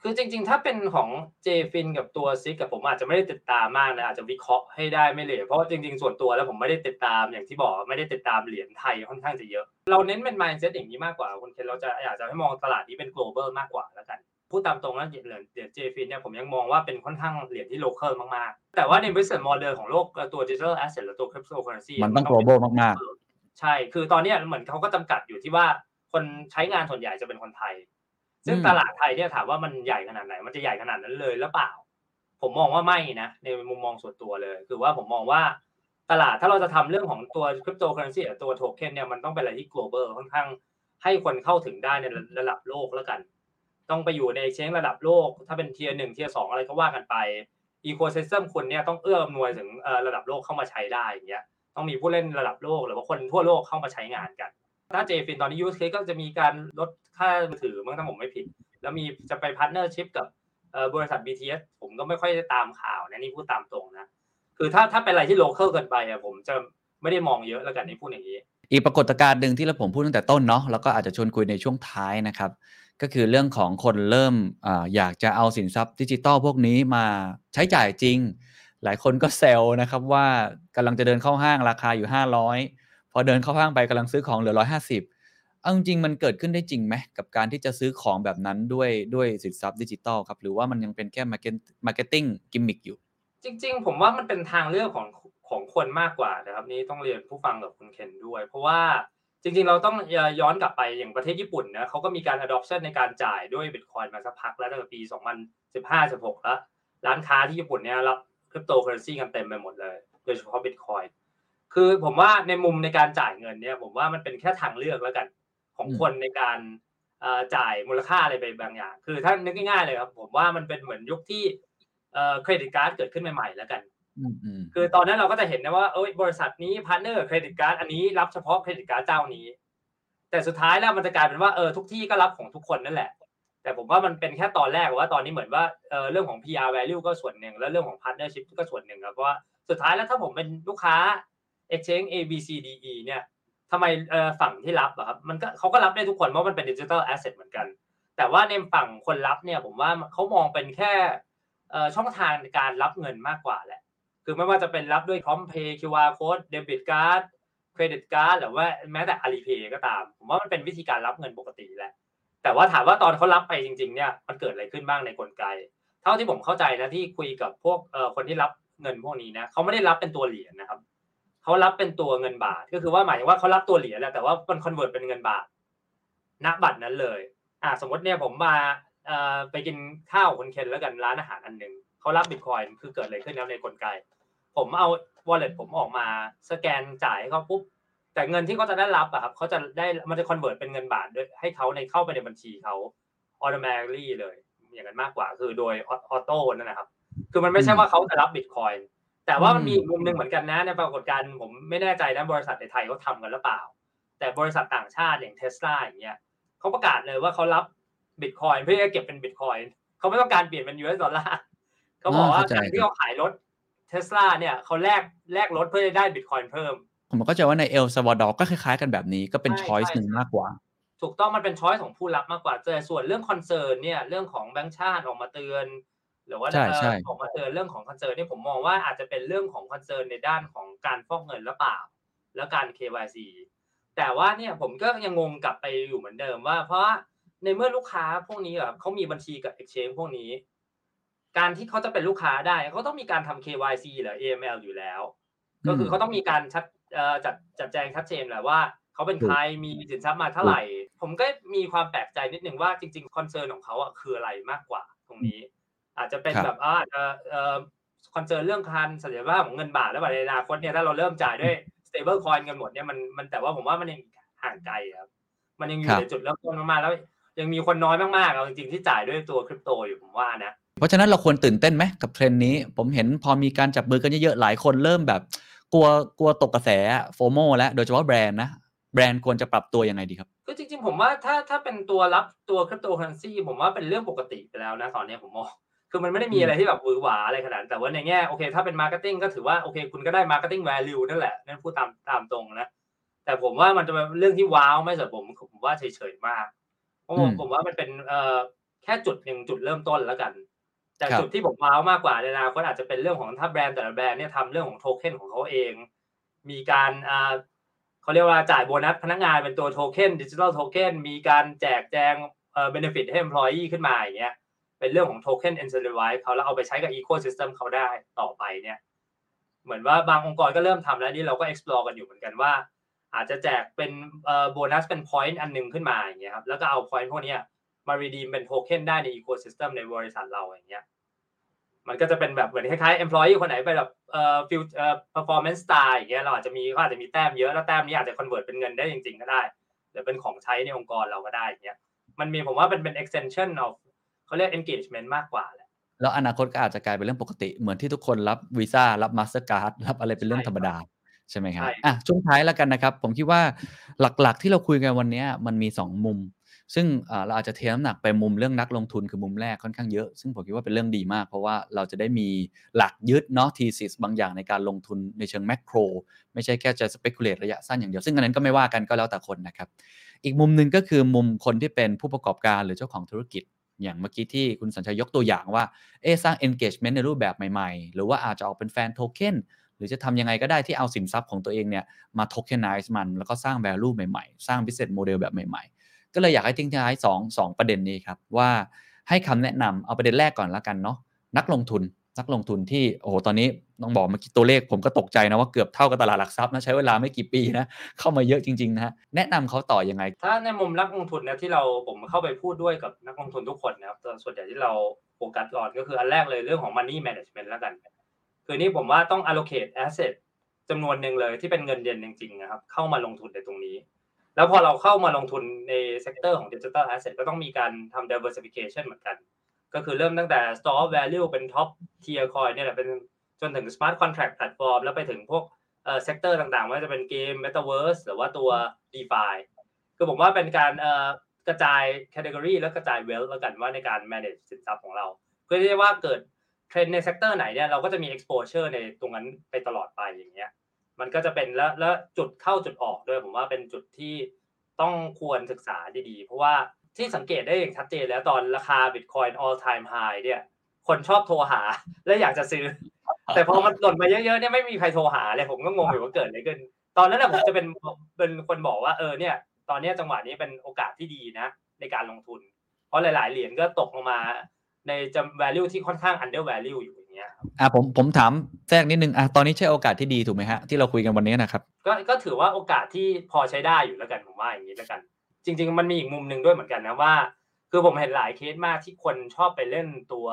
คือจริงๆถ้าเป็นของ เจ ฟิน กับตัว ซิกซ์ กับผมอาจจะไม่ได้ติดตามมากนะอาจจะวิเคราะห์ให้ได้ไม่เลยเพราะว่าจริงๆส่วนตัวแล้วผมไม่ได้ติดตามอย่างที่บอกไม่ได้ติดตามเหรียญไทยค่อนข้างจะเยอะเราเน้นเป็น mindset อย่างนี้มากกว่าคนเค้าเราจะอยากจะให้มองตลาดนี้เป็น global มากกว่าแล้วกันพูดตามตรงนะเหรียญ เจ ฟิน เนี่ยผมยังมองว่าเป็นค่อนข้างเหรียญที่ local มากๆแต่ว่าใน business model ของโลกตัว digital asset หรือตัว cryptocurrency มันต้อง global มากๆใช่คือตอนนี้เหมือนเค้าก็จำกัดอยู่ที่ว่าคนใช้งานส่วนใหญ่จะเป็นคนไทยซึ่งตลาดไทยเนี่ยถามว่ามันใหญ่ขนาดไหนมันจะใหญ่ขนาดนั้นเลยหรือเปล่าผมมองว่าไม่นะในมุมมองส่วนตัวเลยคือว่าผมมองว่าตลาดถ้าเราจะทำเรื่องของตัว cryptocurrency หรือตัว token เนี่ยมันต้องเป็นอะไรที่ global ค่อนข้างให้คนเข้าถึงได้ในระดับโลกแล้วกันต้องไปอยู่ใน exchange ระดับโลกถ้าเป็น tier หนึ่ง tier สองอะไรก็ว่ากันไป ecosystem คนเนี่ยต้องเอื้ออำนวยถึงระดับโลกเข้ามาใช้ได้อย่างเงี้ยต้องมีผู้เล่นระดับโลกหรือว่าคนทั่วโลกเข้ามาใช้งานกันถ้า เจ ฟิน ตอนนี้ use case ก็จะมีการลดค่ามือถือมั้งถ้าผมไม่ผิดแล้วมีจะไป partnership กับบริษัท บี ที เอส ผมก็ไม่ค่อยได้ตามข่าวนะนี่พูดตามตรงนะคือถ้าถ้าเป็นอะไรที่ local เกินไปอ่ะผมจะไม่ได้มองเยอะแล้วกันนี่พูดอย่างนี้อีกปรากฏการณ์นึงที่เราผมพูดตั้งแต่ต้นเนาะแล้วก็อาจจะชวนคุยในช่วงท้ายนะครับก็คือเรื่องของคนเริ่มเอ่ออยากจะเอาสินทรัพย์ดิจิตอลพวกนี้มาใช้จ่ายจริงหลายคนก็แซวนะครับว่ากำลังจะเดินเข้าห้างราคาอยู่ห้าร้อยพอเดินเข้าห้างไปกำลังซื้อของเหลือหนึ่งร้อยห้าสิบเอาจริงๆมันเกิดขึ้นได้จริงไหมกับการที่จะซื้อของแบบนั้นด้วยด้วยสินทรัพย์ดิจิตอลครับหรือว่ามันยังเป็นแค่ market marketing gimmick อยู่จริงๆผมว่ามันเป็นทางเลือกของของคนมากกว่านะครับนี่ต้องเรียนผู้ฟังกับคุณเคนด้วยเพราะว่าจริงๆเราต้องย้อนกลับไปอย่างประเทศญี่ปุ่นนะเขาก็มีการ adoption ในการจ่ายด้วย Bitcoin มาสักพักแล้วตั้งแต่ปีสองพันสิบห้า สิบหกแล้วร้านค้าที่ญี่ปุ่นเนี่ยรับ cryptocurrency กันเต็มไปหมดเลยโดยเฉพาะ Bitcoinคือผมว่าในมุมในการจ่ายเงินเนี่ยผมว่ามันเป็นแค่ทางเลือกแล้วกัน ของคนในการจ่ายมูลค่าอะไรไปบางอย่างคือถ้านึกง่ายๆเลยครับผมว่ามันเป็นเหมือนยุคที่เครดิตการ์ดเกิดขึ้นใหม่ๆแล้วกันคือตอนนั้นเราก็จะเห็นนะว่าเอ้ยบริษัทนี้พาร์ทเนอร์เครดิตการ์ดอันนี้รับเฉพาะเครดิตการ์ดเจ้านี้แต่สุดท้ายแล้วมันจะกลายเป็นว่าเออทุกที่ก็รับของทุกคนนั่นแหละแต่ผมว่ามันเป็นแค่ตอนแรกว่าตอนนี้เหมือนว่าเออเรื่องของ พี อาร์ value ก็ส่วนหนึ่งแล้วเรื่องของ partnership ก็ส่วนหนึ่งครับเพราะว่าสุดท้ายแล้วถ้าผมเป็นลูกค้า exchange A B C D E เนี่ยทำไมเอ่อฝั่งที่รับอ่ะครับมันก็เขาก็รับได้ทุกคนเพราะมันเป็น digital asset เหมือนกันแต่ว่าในฝั่งคนรับเนี่ยผมว่าเขามองเป็นแค่เอ่อช่องทางการรับเงินมากกว่าแหละคือไม่ว่าจะเป็นรับด้วย Prompt Pay คิว อาร์ code debit card credit card หรือว่าแม้แต่ Alipay ก็ตามผมว่ามันเป็นวิธีการรับเงินปกติแหละแต่ว่าถามว่าตอนเขารับไปจริงๆเนี่ยมันเกิดอะไรขึ้นบ้างในกลไกเท่าที่ผมเข้าใจนะที่คุยกับพวกเอ่อคนที่รับเงินพวกนี้นะเขาไม่ได้รับเป็นตัวเหรียญ น, นะครับเขารับเป็นตัวเงินบาทก็คือว่าหมายถึงว่าเขารับตัวเหรียญแล้วแต่ว่ามันคอนเวิร์ตเป็นเงินบาทณบัตรนั้นเลยอ่ะสมมติเนี่ยผมมาเอ่อไปกินข้าวคนเคนแล้วกันร้านอาหารอันนึงเขารับ Bitcoin คือเกิดอะไรขึ้นแล้วในกลไกผมเอา wallet ผมออกมาสแกนจ่ายให้เขาปุ๊บแต่เงินที่เขาจะได้รับอ่ะครับเขาจะได้มันจะคอนเวิร์ตเป็นเงินบาทด้วยให้เขาในเข้าไปในบัญชีเขา automatically เลยอย่างนั้นมากกว่าคือโดยออโต้นั่นนะครับคือมันไม่ใช่ว่าเขาจะรับ Bitcoinแต่ว่ามันมีมุมนึงเหมือนกันนะในปรากฏการณ์ผมไม่แน่ใจนะบริษัทในไทยเขาทำกันหรือเปล่าแต่บริษัทต่างชาติอย่าง Tesla อย่างเงี้ยเขาประกาศเลยว่าเขารับ Bitcoin เพื่อจะเก็บเป็น Bitcoin เขาไม่ต้องการเปลี่ยนเป็น ยู เอส ดอลลาร์เขาบอกว่าการที่เขาขายรถ Tesla เนี่ยเขาแลกแลกรถเพื่อจะได้ Bitcoin เพิ่มผมก็จะว่าในเอลซัลวาดอร์ก็คล้ายๆกันแบบนี้ก็เป็น choice นึงมากกว่าถูกต้องมันเป็น choice ของผู้รับมากกว่าแต่ส่วนเรื่อง concern เนี่ยเรื่องของแบงก์ชาติออกมาเตือนหรือว่าเอ่อผมมาเจอเรื่องของคอนเซิร์นนี่ผมมองว่าอาจจะเป็นเรื่องของคอนเซิร์นในด้านของการฟอกเงินหรือเปล่าแล้วการ เค วาย ซี แต่ว่าเนี่ยผมก็ยังงงกลับไปอยู่เหมือนเดิมว่าเพราะในเมื่อลูกค้าพวกนี้อ่ะเค้ามีบัญชีกับ Exchange พวกนี้การที่เค้าจะเป็นลูกค้าได้เค้าต้องมีการทำ เค วาย ซี หรือ เอ เอ็ม แอล อยู่แล้วก็คือเค้าต้องมีการชัดเอ่อจัดจัดแจงชัดเจนแหละว่าเค้าเป็นใครมีสินทรัพย์มาเท่าไหร่ผมก็มีความแปลกใจนิดนึงว่าจริงๆคอนเซิร์นของเค้าอ่ะคืออะไรมากกว่าตรงนี้อาจจะเป็นแบบอาจจะเอ่อคอนเซิร์นเรื่องการเสถียรภาพของเงินบาทแล้วในอนาคตเนี่ยถ้าเราเริ่มจ่ายด้วย stable coin กันหมดเนี่ยมันมันแต่ว่าผมว่ามันยังห่างไกลครับมันยังอยู่ในจุดเริ่มต้นมาแล้วยังมีคนน้อยมากๆเอาจริงๆที่จ่ายด้วยตัวคริปโตอยู่ผมว่านะเพราะฉะนั้นเราควรตื่นเต้นไหมกับเทรนด์นี้ผมเห็นพอมีการจับมือกันเยอะๆหลายคนเริ่มแบบกลัวกลัวตกกระแสโฟโมแล้วโดยเฉพาะแบรนด์นะแบรนด์ควรจะปรับตัวยังไงดีครับก็จริงๆผมว่าถ้าถ้าเป็นตัวรับตัวคริปโตเคอเรนซีผมว่าเป็นเรื่องปกติไปแล้วนะตอนนี้ผมมองคือมันไม่ได้มีอะไรที่แบบหวือหวาอะไรขนาดแต่ว่าในแง่โอเคถ้าเป็น marketing ก็ถือว่าโอเคคุณก็ได้ marketing value นั่นแหละนั่นพูดตามตามตรงนะแต่ผมว่ามันจะเป็นเรื่องที่ว้าวไม่สำหรับผมผมว่าเฉยๆมากเพราะผมผมว่ามันเป็นเอ่อแค่จุดนึงจุดเริ่มต้นแล้วกันแต่จุดที่ผมว้าวมากกว่าในอนาคตอาจจะเป็นเรื่องของถ้าแบรนด์แต่ละแบรนด์เนี่ยทำเรื่องของโทเค็นของเขาเองมีการอ่าเขาเรียกว่าจ่ายโบนัสพนักงานเป็นตัวโทเค็นดิจิทัลโทเค็นมีการแจกแจงเอ่อ benefit ให้ employee ขึ้นมาอย่างเงี้ยเป็นเรื่องของ token incentivized เขาแล้วเอาไปใช้กับ ecosystem เขาได้ต่อไปเนี่ยเหมือนว่าบางองค์กรก็เริ่มทำแล้วนี่เราก็ explore กันอยู่เหมือนกันว่าอาจจะแจกเป็นเอ่อโบนัสเป็น point อันนึงขึ้นมาอย่างเงี้ยครับแล้วก็เอา point พวกเนี้ยมา redeem เป็น token ได้ใน ecosystem ในบริษัทเราอย่างเงี้ยมันก็จะเป็นแบบเหมือนคล้ายๆ employee คนไหนไปแบบเอ่อ field เอ่อ performance star อย่างเงี้ยเราอาจจะมีก็อาจจะมีแต้มเยอะแล้วแต้มนี้อาจจะ convert เป็นเงินได้จริงๆก็ได้หรือเป็นของใช้ในองค์กรเราก็ได้อย่างเงี้ยมันมีผมว่าเป็นเป็น extension ofเขาเรียก engagement มากกว่าแหละแล้วอนาคตก็อาจจะกลายเป็นเรื่องปกติเหมือนที่ทุกคนรับวีซ่ารับ Mastercard รับอะไรเป็นเรื่องธรรมดาใช่ไหมครับอ่ะช่วงท้ายแล้วกันนะครับผมคิดว่าหลักๆที่เราคุยกันวันนี้มันมีสองมุมซึ่งเราอาจจะเทน้ำหนักไปมุมเรื่องนักลงทุนคือมุมแรกค่อนข้างเยอะซึ่งผมคิดว่าเป็นเรื่องดีมากเพราะว่าเราจะได้มีหลักยึดเนาะ thesis บางอย่างในการลงทุนในเชิงแมคโครไม่ใช่แค่จะ speculate ระยะสั้นอย่างเดียวซึ่งอันนั้นก็ไม่ว่ากันก็แล้วแต่คนนะครับอีกมุมนึงก็คือมุมคนที่เป็นผู้ประกอบการหรือเจ้าของธุรกิจอย่างเมื่อกี้ที่คุณสัญชัยยกตัวอย่างว่าเอ๊ะสร้าง engagement ในรูปแบบใหม่ๆหรือว่าอาจจะออกเป็นแฟนโทเค็นหรือจะทำยังไงก็ได้ที่เอาสินทรัพย์ของตัวเองเนี่ยมา tokenize มันแล้วก็สร้าง value ใหม่ๆสร้าง business model แบบใหม่ๆก็เลยอยากให้ทิ้งท้ายสอง สองประเด็นนี้ครับว่าให้คำแนะนำเอาประเด็นแรกก่อนละกันเนาะนักลงทุนนักลงทุนที่โอ้โหตอนนี้ต้องบอกเมื่อกี้ตัวเลขผมก็ตกใจนะว่าเกือบเท่ากับตลาดหลักทรัพย์นะใช้เวลาไม่กี่ปีนะเข้ามาเยอะจริงๆนะแนะนำเขาต่อยังไงถ้าในมุมนักลงทุนนะที่เราผมเข้าไปพูดด้วยกับนักลงทุนทุกคนนะครับส่วนใหญ่ที่เราโฟกัสก่อนก็คืออันแรกเลยเรื่องของ money management แล้วกันคือนี่ผมว่าต้อง allocate asset จำนวนนึงเลยที่เป็นเงินเดือนจริงๆนะครับเข้ามาลงทุนในตรงนี้ แล้วพอเราเข้ามาลงทุนในเซกเตอร์ของ Digital Asset ก็ต้องมีการทำ Diversification เหมือนกันก็คือเริ่มตั้งแต่ Store of Value เป็น Top Tier Coin เนี่ยแหละเป็นจนถึง Smart Contract Platform แล้วไปถึงพวกเอ่อเซกเตอร์ต่างๆว่าจะเป็นเกม Metaverse หรือว่าตัว DeFi คือผมว่าเป็นการเอ่อกระจาย category และกระจาย wealth แล้วกันว่าในการ manage สินทรัพย์ของเราเพื่อที่จะว่าเกิดเทรนด์ในเซกเตอร์ไหนเนี่ยเราก็จะมี exposure ในตรงนั้นไปตลอดไปอย่างเงี้ยมันก็จะเป็นแล้วแล้วจุดเข้าจุดออกด้วยผมว่าเป็นจุดที่ต้องควรศึกษาดีๆเพราะว่าที่สังเกตได้อย่างชัดเจนแล้วตอนราคา Bitcoin all time high เนี่ยคนชอบโทรหาและอยากจะซื้อแต่พอมันหล่นมาเยอะๆเนี่ยไม่มีใครโทรหาเลยผมก็งงอยู่ว่าเกิดอะไรขึ้นตอนนั้นน่ะผมจะเป็นเป็นคนบอกว่าเออเนี่ยตอนนี้จังหวะนี้เป็นโอกาสที่ดีนะในการลงทุนเพราะหลายๆเหรียญก็ตกลงมาในจำ value ที่ค่อนข้าง under value อยู่อย่างเงี้ยครับอ่ะผมผมถามแทรกนิดนึงอ่ะตอนนี้ใช่โอกาสที่ดีถูกมั้ยฮะที่เราคุยกันวันนี้นะครับก็ก็ถือว่าโอกาสที่พอใช้ได้อยู่แล้วกันผมว่าอย่างงี้แล้วกันจริงๆมันมีอีกมุมนึงด้วยเหมือนกันนะว่าคือผมเห็นหลายเคสมากที่คนชอบไปเล่นตัว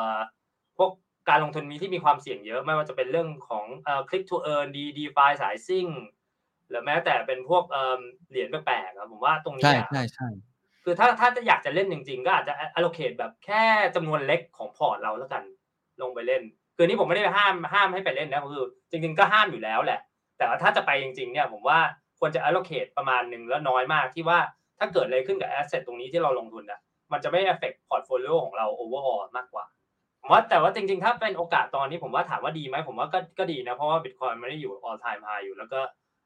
พวกการลงทุนมีที่มีความเสี่ยงเยอะไม่ว่าจะเป็นเรื่องของเอ่อ click to earn DeFi สายซิ่งหรือแม้แต่เป็นพวกเอ่อเหรียญแปลกๆครับผมว่าตรงนี้อ่ะใช่ๆๆคือถ้าถ้าจะอยากจะเล่นจริงๆก็อาจจะ allocate แบบแค่จำนวนเล็กของพอร์ตเราแล้วกันลงไปเล่นคือนี่ผมไม่ได้ห้ามห้ามให้ไปเล่นนะคือจริงๆก็ห้ามอยู่แล้วแหละแต่ว่าถ้าจะไปจริงๆเนี่ยผมว่าควรจะ allocate ประมาณนึงแล้วน้อยมากที่ว่าถ้าเกิดอะไรขึ้นกับ asset ตรงนี้ที่เราลงทุนน่ะมันจะไม่ affect portfolio ของเรา overall มากกว่าผมว่าแต่ว่าจริงๆถ้าเป็นโอกาสตอนนี้ผมว่าถามว่าดีมั้ยผมว่าก็ก็ดีนะเพราะว่า Bitcoin มันได้อยู่ all time high อยู่แล้วก็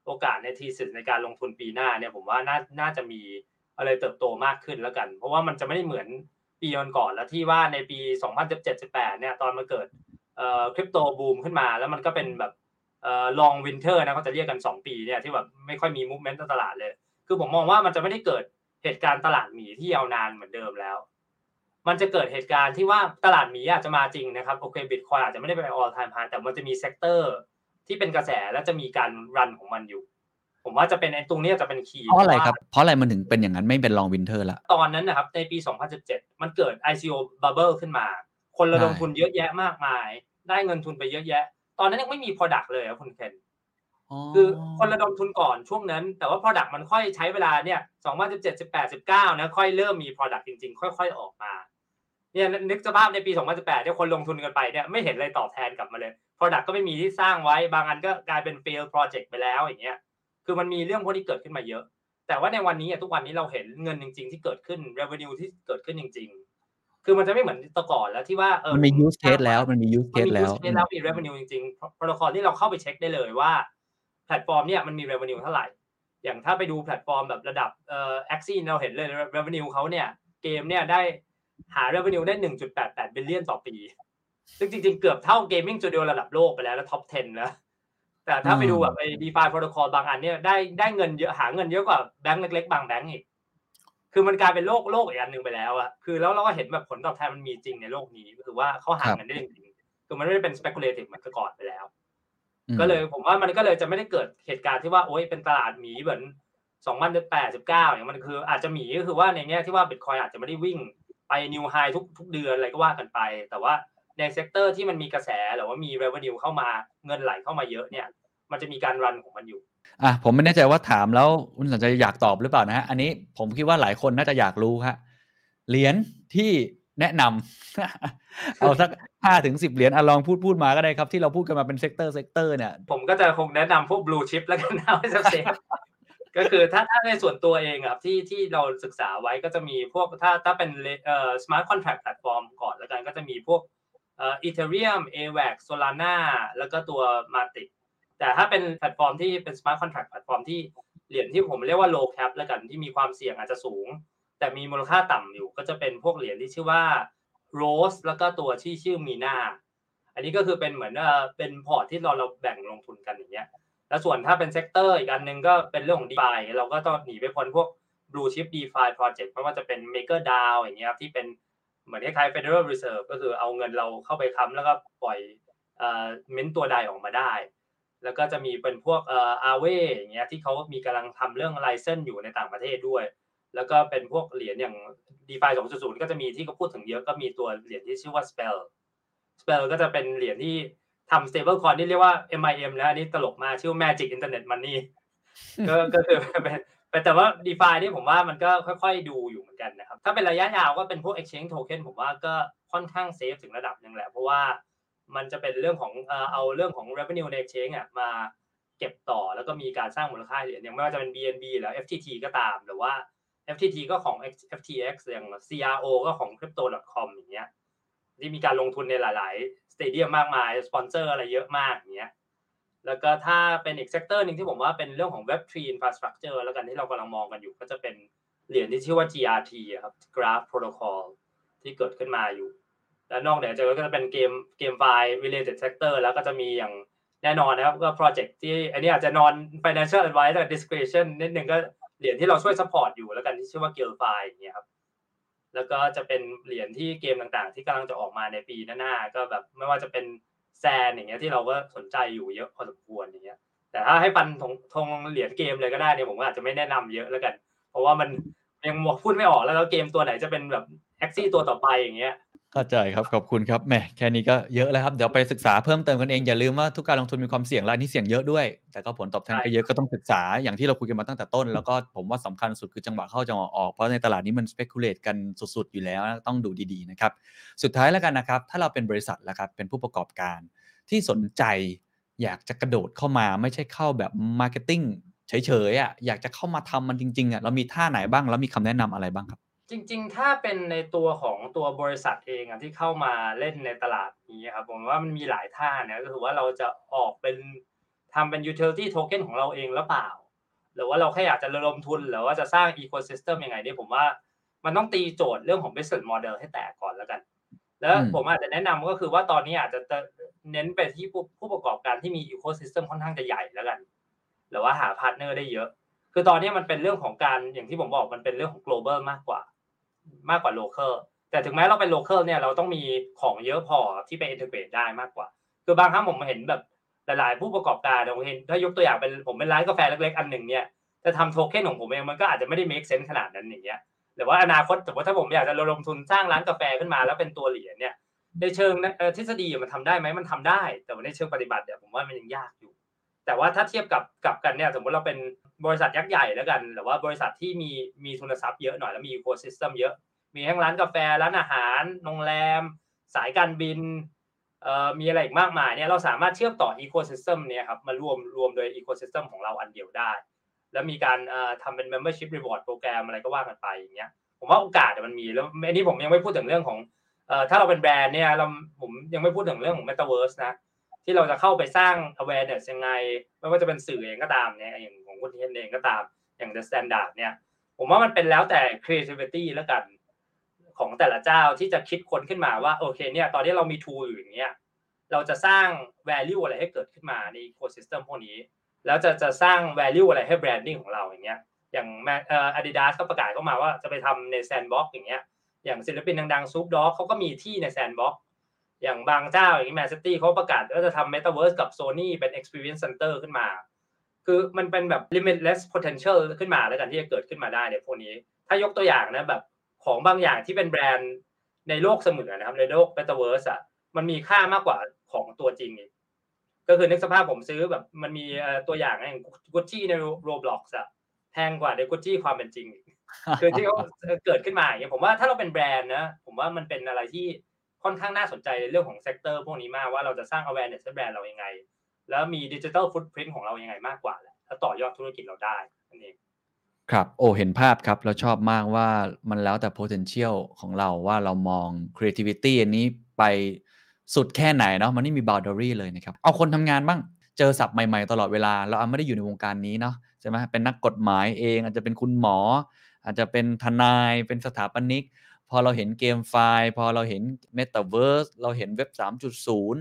โอกาสใน thesis ในการลงทุนปีหน้าเนี่ยผมว่าน่าน่าจะมีอะไรเติบโตมากขึ้นแล้วกันเพราะว่ามันจะไม่ได้เหมือนปีก่อนๆแล้วที่ว่าในปีสองพันสิบเจ็ด สิบแปดเนี่ยตอนมันเกิดเอ่อคริปโตบูมขึ้นมาแล้วมันก็เป็นแบบเอ่อลองวินเทอร์นะก็จะเรียกกันสองปีเนี่ยที่แบบไม่ค่อยมีมูฟเมนต์ในตลาดเลยคือผมมองว่ามันจะไม่ได้เกิดเหตุการณ์ตลาดหมีที่ยาวนานเหมือนเดิมแล้วมันจะเกิดเหตุการณ์ที่ว่าตลาดหมีอาจจะมาจริงนะครับโอเค Bitcoin อาจจะไม่ได้ไป all time high แต่มันจะมีเซกเตอร์ที่เป็นกระแสและจะมีการรันของมันอยู่ผมว่าจะเป็นไอ้ตรงนี้จะเป็นคีย์เพราะอะไรครับเพราะอะไรมันถึงเป็นอย่างนั้นไม่เป็นลองวินเทอร์ละตอนนั้นนะครับในปีสองพันสิบเจ็ดมันเกิด ไอ ซี โอ bubble ขึ้นมาคนระดมทุนเยอะแยะมากมายได้เงินทุนไปเยอะแยะตอนนั้นยังไม่มี product เลยครับคุณเคนคือคนระดมทุนก่อนช่วงนั้นแต่ว่า product มันค่อยใช้เวลาเนี่ยสองพันสิบเจ็ด สิบแปด สิบเก้านะค่อยเริ่มมี product จริงๆค่อยๆออกมาเนี่ยนึกสภาพในปีสองพันสิบแปดเนี่ยคนลงทุนกันไปเนี่ยไม่เห็นอะไรตอบแทนกลับมาเลย product ก็ไม่มีที่สร้างไว้บางอันก็กลายเป็น fail project ไปแล้วอย่างเงี้ยคือมันมีเรื่องพวกนี้เกิดขึ้นมาเยอะแต่ว่าในวันนี้อ่ะทุกวันนี้เราเห็นเงินจริงๆที่เกิดขึ้น revenue ที่เกิดขึ้นจริงๆคือมันจะไม่เหมือนแต่ก่อนแล้วที่ว่าเออมันมี use case แล้วมันมี use case แล้วมี revenue จริงๆ protocol ที่เราเข้าไปเช็คได้เลยว่าแพลตฟอร์มเนี่ยมันมี revenue เท่าไหร่อย่างถ้าไปดูแพลตฟอร์มแบบระดับเอ่อ Axie เราเห็นเลย revenue เค้าเนี่ยเกมเนี่ยได้หา revenue ได้ หนึ่งจุดแปดแปดบิลเลียนต่อปีซึ่งจริงๆเกือบเท่า gaming studio ระดับโลกไปแล้วแล้ว top สิบนะแต่ถ้าไปดูแบบไอ้ DeFi protocol บางอันเนี่ยได้ได้เงินเยอะหาเงินเยอะกว่าแบงค์เล็กๆบางแบงค์อีกคือมันกลายเป็นโลกโลกอีกอันนึงไปแล้วอ่ะคือแล้วเราก็เห็นแบบผลตอบแทนมันมีจริงในโลกนี้ก็คือว่าเขาหาเงินได้จริงๆคือมันไม่ได้เป็น speculative เหมือนแต่ก่อนไปแล้วก็เลยผมว่ามันก็เลยจะไม่ได้เกิดเหตุการณ์ที่ว่าโอ๊ยเป็นตลาดหมีเหมือนสองพันแปด สิบเก้าอย่างมันคืออาจจะหมีก็คือว่าในแง่ที่ว่า Bitcoin อาจจะไม่ได้วิ่งไป new high ทุกทุกเดือนอะไรก็ว่ากันไปแต่ว่าในเซกเตอร์ที่มันมีกระแสหรือว่ามี revenue เข้ามาเงินไหลเข้ามาเยอะเนี่ยมันจะมีการรันของมันอยู่อ่ะผมไม่แน่ใจว่าถามแล้วคุณสัญชัยอยากตอบหรือเปล่านะฮะอันนี้ผมคิดว่าหลายคนน่าจะอยากรู้ฮะเหรียญที่แนะนำเอาสัก ห้าถึงสิบ เหรียญอ่ะลองพูดพูดมาก็ได้ครับที่เราพูดกันมาเป็นเซกเตอร์เซกเตอร์เนี่ยผมก็จะคงแนะนำพวก blue chip แล้วกันนะไม่ซับเซก็คือถ้าถ้าในส่วนตัวเองครับที่ที่เราศึกษาไว้ก็จะมีพวกถ้าถ้าเป็นเอ่อ smart contract platform ก่อนแล้วกันก็จะมีพวกเอ่อ Ethereum, Avalanche, Solana แล้วก็ตัว Matic แต่ถ้าเป็นแพลตฟอร์มที่เป็น Smart Contract แพลตฟอร์มที่เหรียญที่ผมเรียกว่า Low Cap แล้วกันที่มีความเสี่ยงอาจจะสูงแต่มีมูลค่าต่ำอยู่ก็จะเป็นพวกเหรียญที่ชื่อว่า Rose แล้วก็ตัวที่ชื่อ Mina อันนี้ก็คือเป็นเหมือนว่าเป็นพอร์ตที่เราเราแบ่งลงทุนกันอย่างเงี้ยแล้วส่วนถ้าเป็นเซกเตอร์อีกอันนึงก็เป็นเรื่องของ DeFi เราก็ต้องหนีไปพ้นพวก Blue Chip DeFi Project เพราะว่าจะเป็น MakerDAO อย่างเงี้ยที่เป็นเหมือนคล้ายๆ Federal Reserve ก็คือเอาเงินเราเข้าไปค้ำแล้วก็ปล่อยเอ่อเม้นตัวใดออกมาได้แล้วก็จะมีเป็นพวกเอ่อ Aave อย่างเงี้ยที่เค้ามีกำลังทำเรื่อง license อยู่ในต่างประเทศด้วยแล้วก็เป็นพวกเหรียญอย่าง DeFi สองจุดศูนย์ ก็จะมีที่เค้าพูดถึงเยอะก็มีตัวเหรียญที่ชื่อว่า Spell Spell ก็จะเป็นเหรียญที่ทำ stable coin ที่เรียกว่า เอ็ม ไอ เอ็ม นะอันนี้ตลกมากชื่อ Magic Internet Money ก็ก็คือเป็น แต่ว่า DeFi นี่ผมว่ามันก็ค่อยๆดูอยู่เหมือนกันนะครับถ้าเป็นระยะยาวก็เป็นพวก Exchange Token ผมว่าก็ค่อนข้างเซฟถึงระดับนึงแหละเพราะว่ามันจะเป็นเรื่องของเอ่อเอาเรื่องของ Revenue ใน Exchange อ่ะมาเก็บต่อแล้วก็มีการสร้างมูลค่าเหรียญอย่างไม่ว่าจะเป็น บี เอ็น บี หรือ เอฟ ที ที ก็ตามหรือว่า เอฟ ที ที ก็ของ เอฟ ที เอ็กซ์ อย่าง ซี อาร์ โอ ก็ของ คริปโต ดอท คอม อย่างเงี้ยที่มีการลงทุนในหลายๆสเตเดียมมากมายสปอนเซอร์อะไรเยอะมากอย่างเงี้ยแล้วก็ถ้าเป็นอีกเซกเตอร์นึงที่ผมว่าเป็นเรื่องของ Web ทรี Infrastructure แล้วกันที่เรากำลังมองกันอยู่ก็จะเป็นเหรียญที่ชื่อว่า จี อาร์ ที ครับ Graph Protocol ที่เกิดขึ้นมาอยู่และนอกเหนือจากนั้นก็จะเป็นเกมเกมไฟล์ related sector แล้วก็จะมีอย่างแน่นอนนะครับก็โปรเจกต์ที่อันนี้อาจจะนอน financial advice discretion นิดนึงก็เหรียญที่เราช่วยซัพพอร์ตอยู่แล้วกันที่ชื่อว่า GameFi อย่างเงี้ยครับแล้วก็จะเป็นเหรียญที่เกมต่างๆที่กำลังจะออกมาในปีหน้าๆก็แบบไม่ว่าจะเป็นแซนอย่างเงี้ยที่เราก็สนใจอยู่เยอะพอสมควรอย่างเงี้ยแต่ถ้าให้ฟันธงเหรียญเกมเลยก็ได้เนี่ยผมก็อาจจะไม่แนะนำเยอะแล้วกันเพราะว่ามันยังพูดไม่ออกแล้วแล้วเกมตัวไหนจะเป็นแบบ Axie ตัวต่อไปอย่างเงี้ยเข้าใจครับขอบคุณครับแหมแค่นี้ก็เยอะแล้วครับเดี๋ยวไปศึกษาเพิ่มเติมกันเองอย่าลืมว่าทุกการลงทุนมีความเสี่ยงและนี่เสี่ยงเยอะด้วยแต่ก็ผลตอบแทนก็เยอะก็ต้องศึกษาอย่างที่เราคุยกันมาตั้งแต่ต้นแล้วก็ผมว่าสำคัญสุดคือจังหวะเข้าจังหวะออกเพราะในตลาดนี้มัน speculate กันสุดๆอยู่แล้วต้องดูดีๆนะครับสุดท้ายแล้วกันนะครับถ้าเราเป็นบริษัทแล้วครับเป็นผู้ประกอบการที่สนใจอยากจะกระโดดเข้ามาไม่ใช่เข้าแบบ marketing เฉยๆอ่ะอยากจะเข้ามาทำมันจริงๆอ่ะเรามีท่าไหนบ้างแล้วมีคำแนะนำอะไรบ้างครับจริงๆถ้าเป็นในตัวของตัวบริษัทเองอ่ะที่เข้ามาเล่นในตลาดนี้ครับผมว่ามันมีหลายท่านะก็คือว่าเราจะออกเป็นทำเป็น utility token ของเราเองหรือเปล่าหรือว่าเราแค่อยากจะระดมทุนหรือว่าจะสร้าง ecosystem ยังไงเนี่ยผมว่ามันต้องตีโจทย์เรื่องของ business model ให้แตกก่อนแล้วกันแล้วผมอาจจะแนะนำก็คือว่าตอนนี้อาจจะเน้นไปที่ผู้ประกอบการที่มี ecosystem ค่อนข้างจะใหญ่แล้วกันหรือว่าหา partner ได้เยอะคือตอนนี้มันเป็นเรื่องของการอย่างที่ผมบอกมันเป็นเรื่องของ global มากกว่ามากกว่าโลเคอลแต่ถึงแม้เราเป็นโลเคอลเนี่ยเราต้องมีของเยอะพอที่ไปอินทิเกรตได้มากกว่าคือบางครั้งผมเห็นแบบหลายๆผู้ประกอบการผมเห็นถ้ายกตัวอย่างเป็นผมเป็นร้านกาแฟเล็กๆอันหนึ่งเนี่ยจะทำโทเค็นของผมเองมันก็อาจจะไม่ได้ make sense ขนาดนั้นอย่างเงี้ยหรือว่าอนาคตสมมติถ้าผมอยากจะลงทุนสร้างร้านกาแฟขึ้นมาแล้วเป็นตัวเหรียญเนี่ยในเชิงทฤษฎีมันทำได้ไหมมันทำได้แต่ในเชิงปฏิบัติเนี่ยผมว่ามันยังยากอยู่แต่ว่าถ้าเทียบกับกับกันเนี่ยสมมติเราเป็นบริษัทยักษ์ใหญ่แล้วกันหรือว่าบริษัทที่มีมีทุนทรัพย์เยอะหน่อยแล้วมีอีโคซิสเต็มเยอะมีทั้งร้านกาแฟร้านอาหารโรงแรมสายการบินเอ่อมีอะไรอีกมากมายเนี่ยเราสามารถเชื่อมต่ออีโคซิสเต็มเนี่ยครับมารวมรวมโดยอีโคซิสเต็มของเราอันเดียวได้แล้วมีการเอ่อทำเป็น membership reward program อะไรก็ว่ากันไปอย่างเงี้ยผมว่าโอกาสมันมีแล้วอันนี้ผมยังไม่พูดถึงเรื่องของเอ่อถ้าเราเป็นแบรนด์เนี่ยเราผมยังไม่พูดถึงเรื่องของ metaverse นะที่เราจะเข้าไปสร้าง awareness ยังไงไม่ว่าจะเป็นสื่อเองก็ตามเนี่ยอย่างของคุณเห็นเองก็ตามอย่าง The Standard เนี่ยผมว่ามันเป็นแล้วแต่ creativity แล้วกันของแต่ละเจ้าที่จะคิดคนขึ้นมาว่าโอเคเนี่ยตอนนี้เรามี tool อยู่อย่างเงี้ยเราจะสร้าง value อะไรให้เกิดขึ้นมาใน ecosystem พวกนี้แล้วจะจะสร้าง value อะไรให้ branding ของเราอย่างเงี้ยอย่างเอ่อ Adidas ก็ประกาศเข้ามาว่าจะไปทำใน Sandbox อย่างเงี้ยอย่างศิลปินดังๆ Snoop Dogg เค้าก็มีที่ใน Sandboxอย่างบางเจ้าอย่างนี้แมนซิตี้เขาประกาศว่าจะทำเมตาเวิร์สกับ Sony เป็น Experience Center ขึ้นมาคือมันเป็นแบบ limitless potential ขึ้นมาแล้วกันที่จะเกิดขึ้นมาได้เนี่ยพวกนี้ถ้ายกตัวอย่างนะแบบของบางอย่างที่เป็นแบรนด์ในโลกเสมือนนะครับในโลกเมตาเวิร์สอ่ะมันมีค่ามากกว่าของตัวจริงอีกก็คือนึกสภาพผมซื้อแบบมันมีตัวอย่างอย่าง Gucci ใน Roblox อ่ะแพงกว่าใน Gucci ความเป็นจริงคือที่เขาเกิดขึ้นมาอย่างเงี้ยผมว่าถ้าเราเป็นแบรนด์นะผมว่ามันเป็นอะไรที่ค่อนข้างน่าสนใจในเรื่องของเซกเตอร์พวกนี้มากว่าเราจะสร้าง awareness ให้แบรนด์เรายังไงแล้วมี digital footprint ของเรายังไงมากกว่าแหละถ้าต่อยอดธุรกิจเราได้นั่นเองครับโอ้เห็นภาพครับเราชอบมากว่ามันแล้วแต่ potential ของเราว่าเรามอง creativity อันนี้ไปสุดแค่ไหนเนาะมันไม่มี boundary เลยนะครับเอาคนทำงานบ้างเจอศัพท์ใหม่ๆตลอดเวลาเราไม่ได้อยู่ในวงการนี้เนาะใช่ไหมเป็นนักกฎหมายเองอาจจะเป็นคุณหมออาจจะเป็นทนายเป็นสถาปนิกพอเราเห็นเกมไฟล์พอเราเห็นเมตาเวิร์สเราเห็นเว็บ สามจุดศูนย์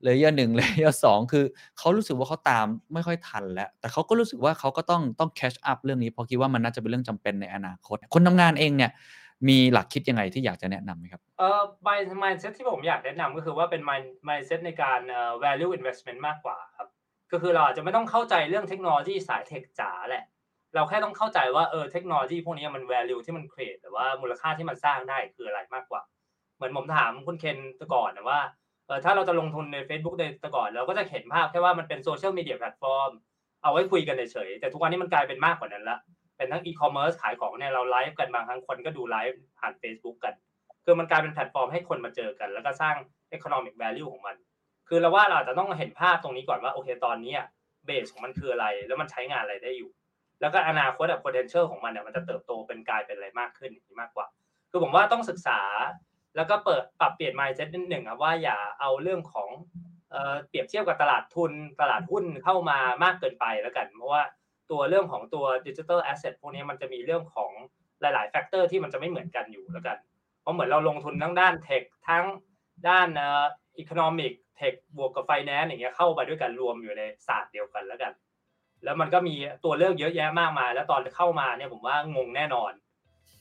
เลเยอร์หนึ่งเลเยอร์สองคือเขารู้สึกว่าเขาตามไม่ค่อยทันแล้วแต่เขาก็รู้สึกว่าเขาก็ต้องต้องแคชอัพเรื่องนี้เพราะคิดว่ามันน่าจะเป็นเรื่องจำเป็นในอนาคตคนทำงานเองเนี่ยมีหลักคิดยังไงที่อยากจะแนะนำมั้ยครับเอ่อ mindset ที่ผมอยากแนะนำก็คือว่าเป็น mindset ในการ value investment มากกว่าครับก็คือเราอาจจะไม่ต้องเข้าใจเรื่องเทคโนโลยีสายเทคจ๋าแหละเราแค่ต้องเข้าใจว่าเออเทคโนโลยีพวกนี้มัน value ที่มัน create หรือว่ามูลค่าที่มันสร้างได้คืออะไรมากกว่าเหมือนผมถามคุณเคนตะก่อนนะว่าเออถ้าเราจะลงทุนใน Facebook ในตะก่อนเราก็จะเห็นภาพแค่ว่ามันเป็นโซเชียลมีเดียแพลตฟอร์มเอาไว้คุยกันเฉยๆแต่ทุกวันนี้มันกลายเป็นมากกว่านั้นละ เป็นทั้งอีคอมเมิร์ซขายของเนี่ยเราไลฟ์กันบางครั้งคนก็ดูไลฟ์ผ่าน Facebook กันคือมันกลายเป็นแพลตฟอร์มให้คนมาเจอกันแล้วก็สร้าง economic value ของมันคือเราว่าเราอาจจะต้องเห็นภาพตรงนี้ก่อนว่าโอเคตอนนี้เบสของมันคืออะไรแล้วมันใช้งานอะไรได้อยู่แล้วก็อนาคตอ่ะ potential ของมันเนี่ยมันจะเติบโตเป็นกลายเป็นอะไรมากขึ้นมากกว่าคือผมว่าต้องศึกษาแล้วก็เปิดปรับเปลี่ยน mindset นิดหนึ่งครับว่าอย่าเอาเรื่องของเอ่อเปรียบเทียบกับตลาดทุนตลาดหุ้นเข้ามามากเกินไปแล้วกันเพราะว่าตัวเรื่องของตัว digital asset พวกนี้มันจะมีเรื่องของหลายๆ factor ที่มันจะไม่เหมือนกันอยู่แล้วกันเพราะเหมือนเราลงทุนทั้งด้าน tech ทั้งด้านเอ่อ economic tech บวกกับ finance อย่างเงี้ยเข้าไปด้วยกันรวมอยู่ในศาสตร์เดียวกันแล้วกันแล้วมันก็มีตัวเลือกเยอะแยะมากมายแล้วตอนเข้ามาเนี่ยผมว่างงแน่นอน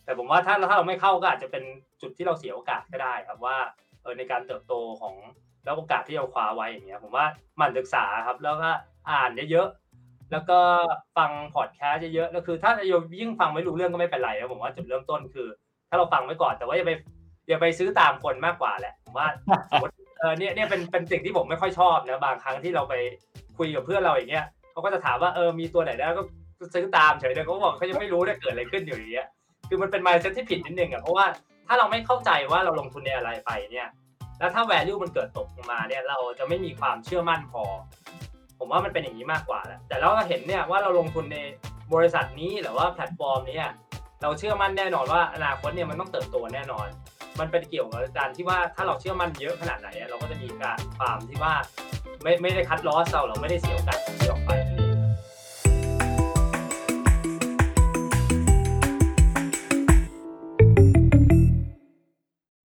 แต่ผมว่าถ้าถ้าเราไม่เข้าก็อาจจะเป็นจุดที่เราเสียโอกาสก็ได้ครับว่าเออในการเติบโตของแล้วโอกาสที่เราคว้าไว้อย่างเงี้ยผมว่าหมั่นศึกษาครับแล้วก็อ่านเยอะๆแล้วก็ฟังพอดแคสต์เยอะๆแล้วคือถ้ายิ่งฟังไม่รู้เรื่องก็ไม่เป็นไรนะผมว่าจุดเริ่มต้นคือถ้าเราฟังไว้ก่อนแต่ว่าอย่าไปอย่าไปซื้อตามคนมากกว่าแหละผมว่าเออเนี่ยเนี่ยเป็นเป็นสิ่งที่ผมไม่ค่อยชอบนะบางครั้งที่เราไปคุยกับเพื่อนเราอย่างเงี้ยเขาก็จะถามว่าเออมีตัวไหนแล้วก็ซื้อตามเฉยเลยเขาบอกเขายังไม่รู้ว่าเกิดอะไรขึ้นอยู่อย่างเงี้ยคือมันเป็น mindset ที่ผิดนิดนึงอ่ะเพราะว่าถ้าเราไม่เข้าใจว่าเราลงทุนในอะไรไปเนี่ยแล้วถ้า value มันเกิดตกลงมาเนี่ยเราจะไม่มีความเชื่อมั่นพอผมว่ามันเป็นอย่างนี้มากกว่าแหละแต่เราก็เห็นเนี่ยว่าเราลงทุนในบริษัทนี้หรือว่าแพลตฟอร์มนี้เราเชื่อมั่นแน่นอนว่าอนาคตเนี่ยมันต้องเติบโตแน่นอนมันเป็นเกี่ยวกับการที่ว่าถ้าเราเชื่อมั่นเยอะขนาดไหนเราก็จะมีการความที่ว่าไม่ไม่ได้คัดลอสเราเราไม่ได้เสียโอกาส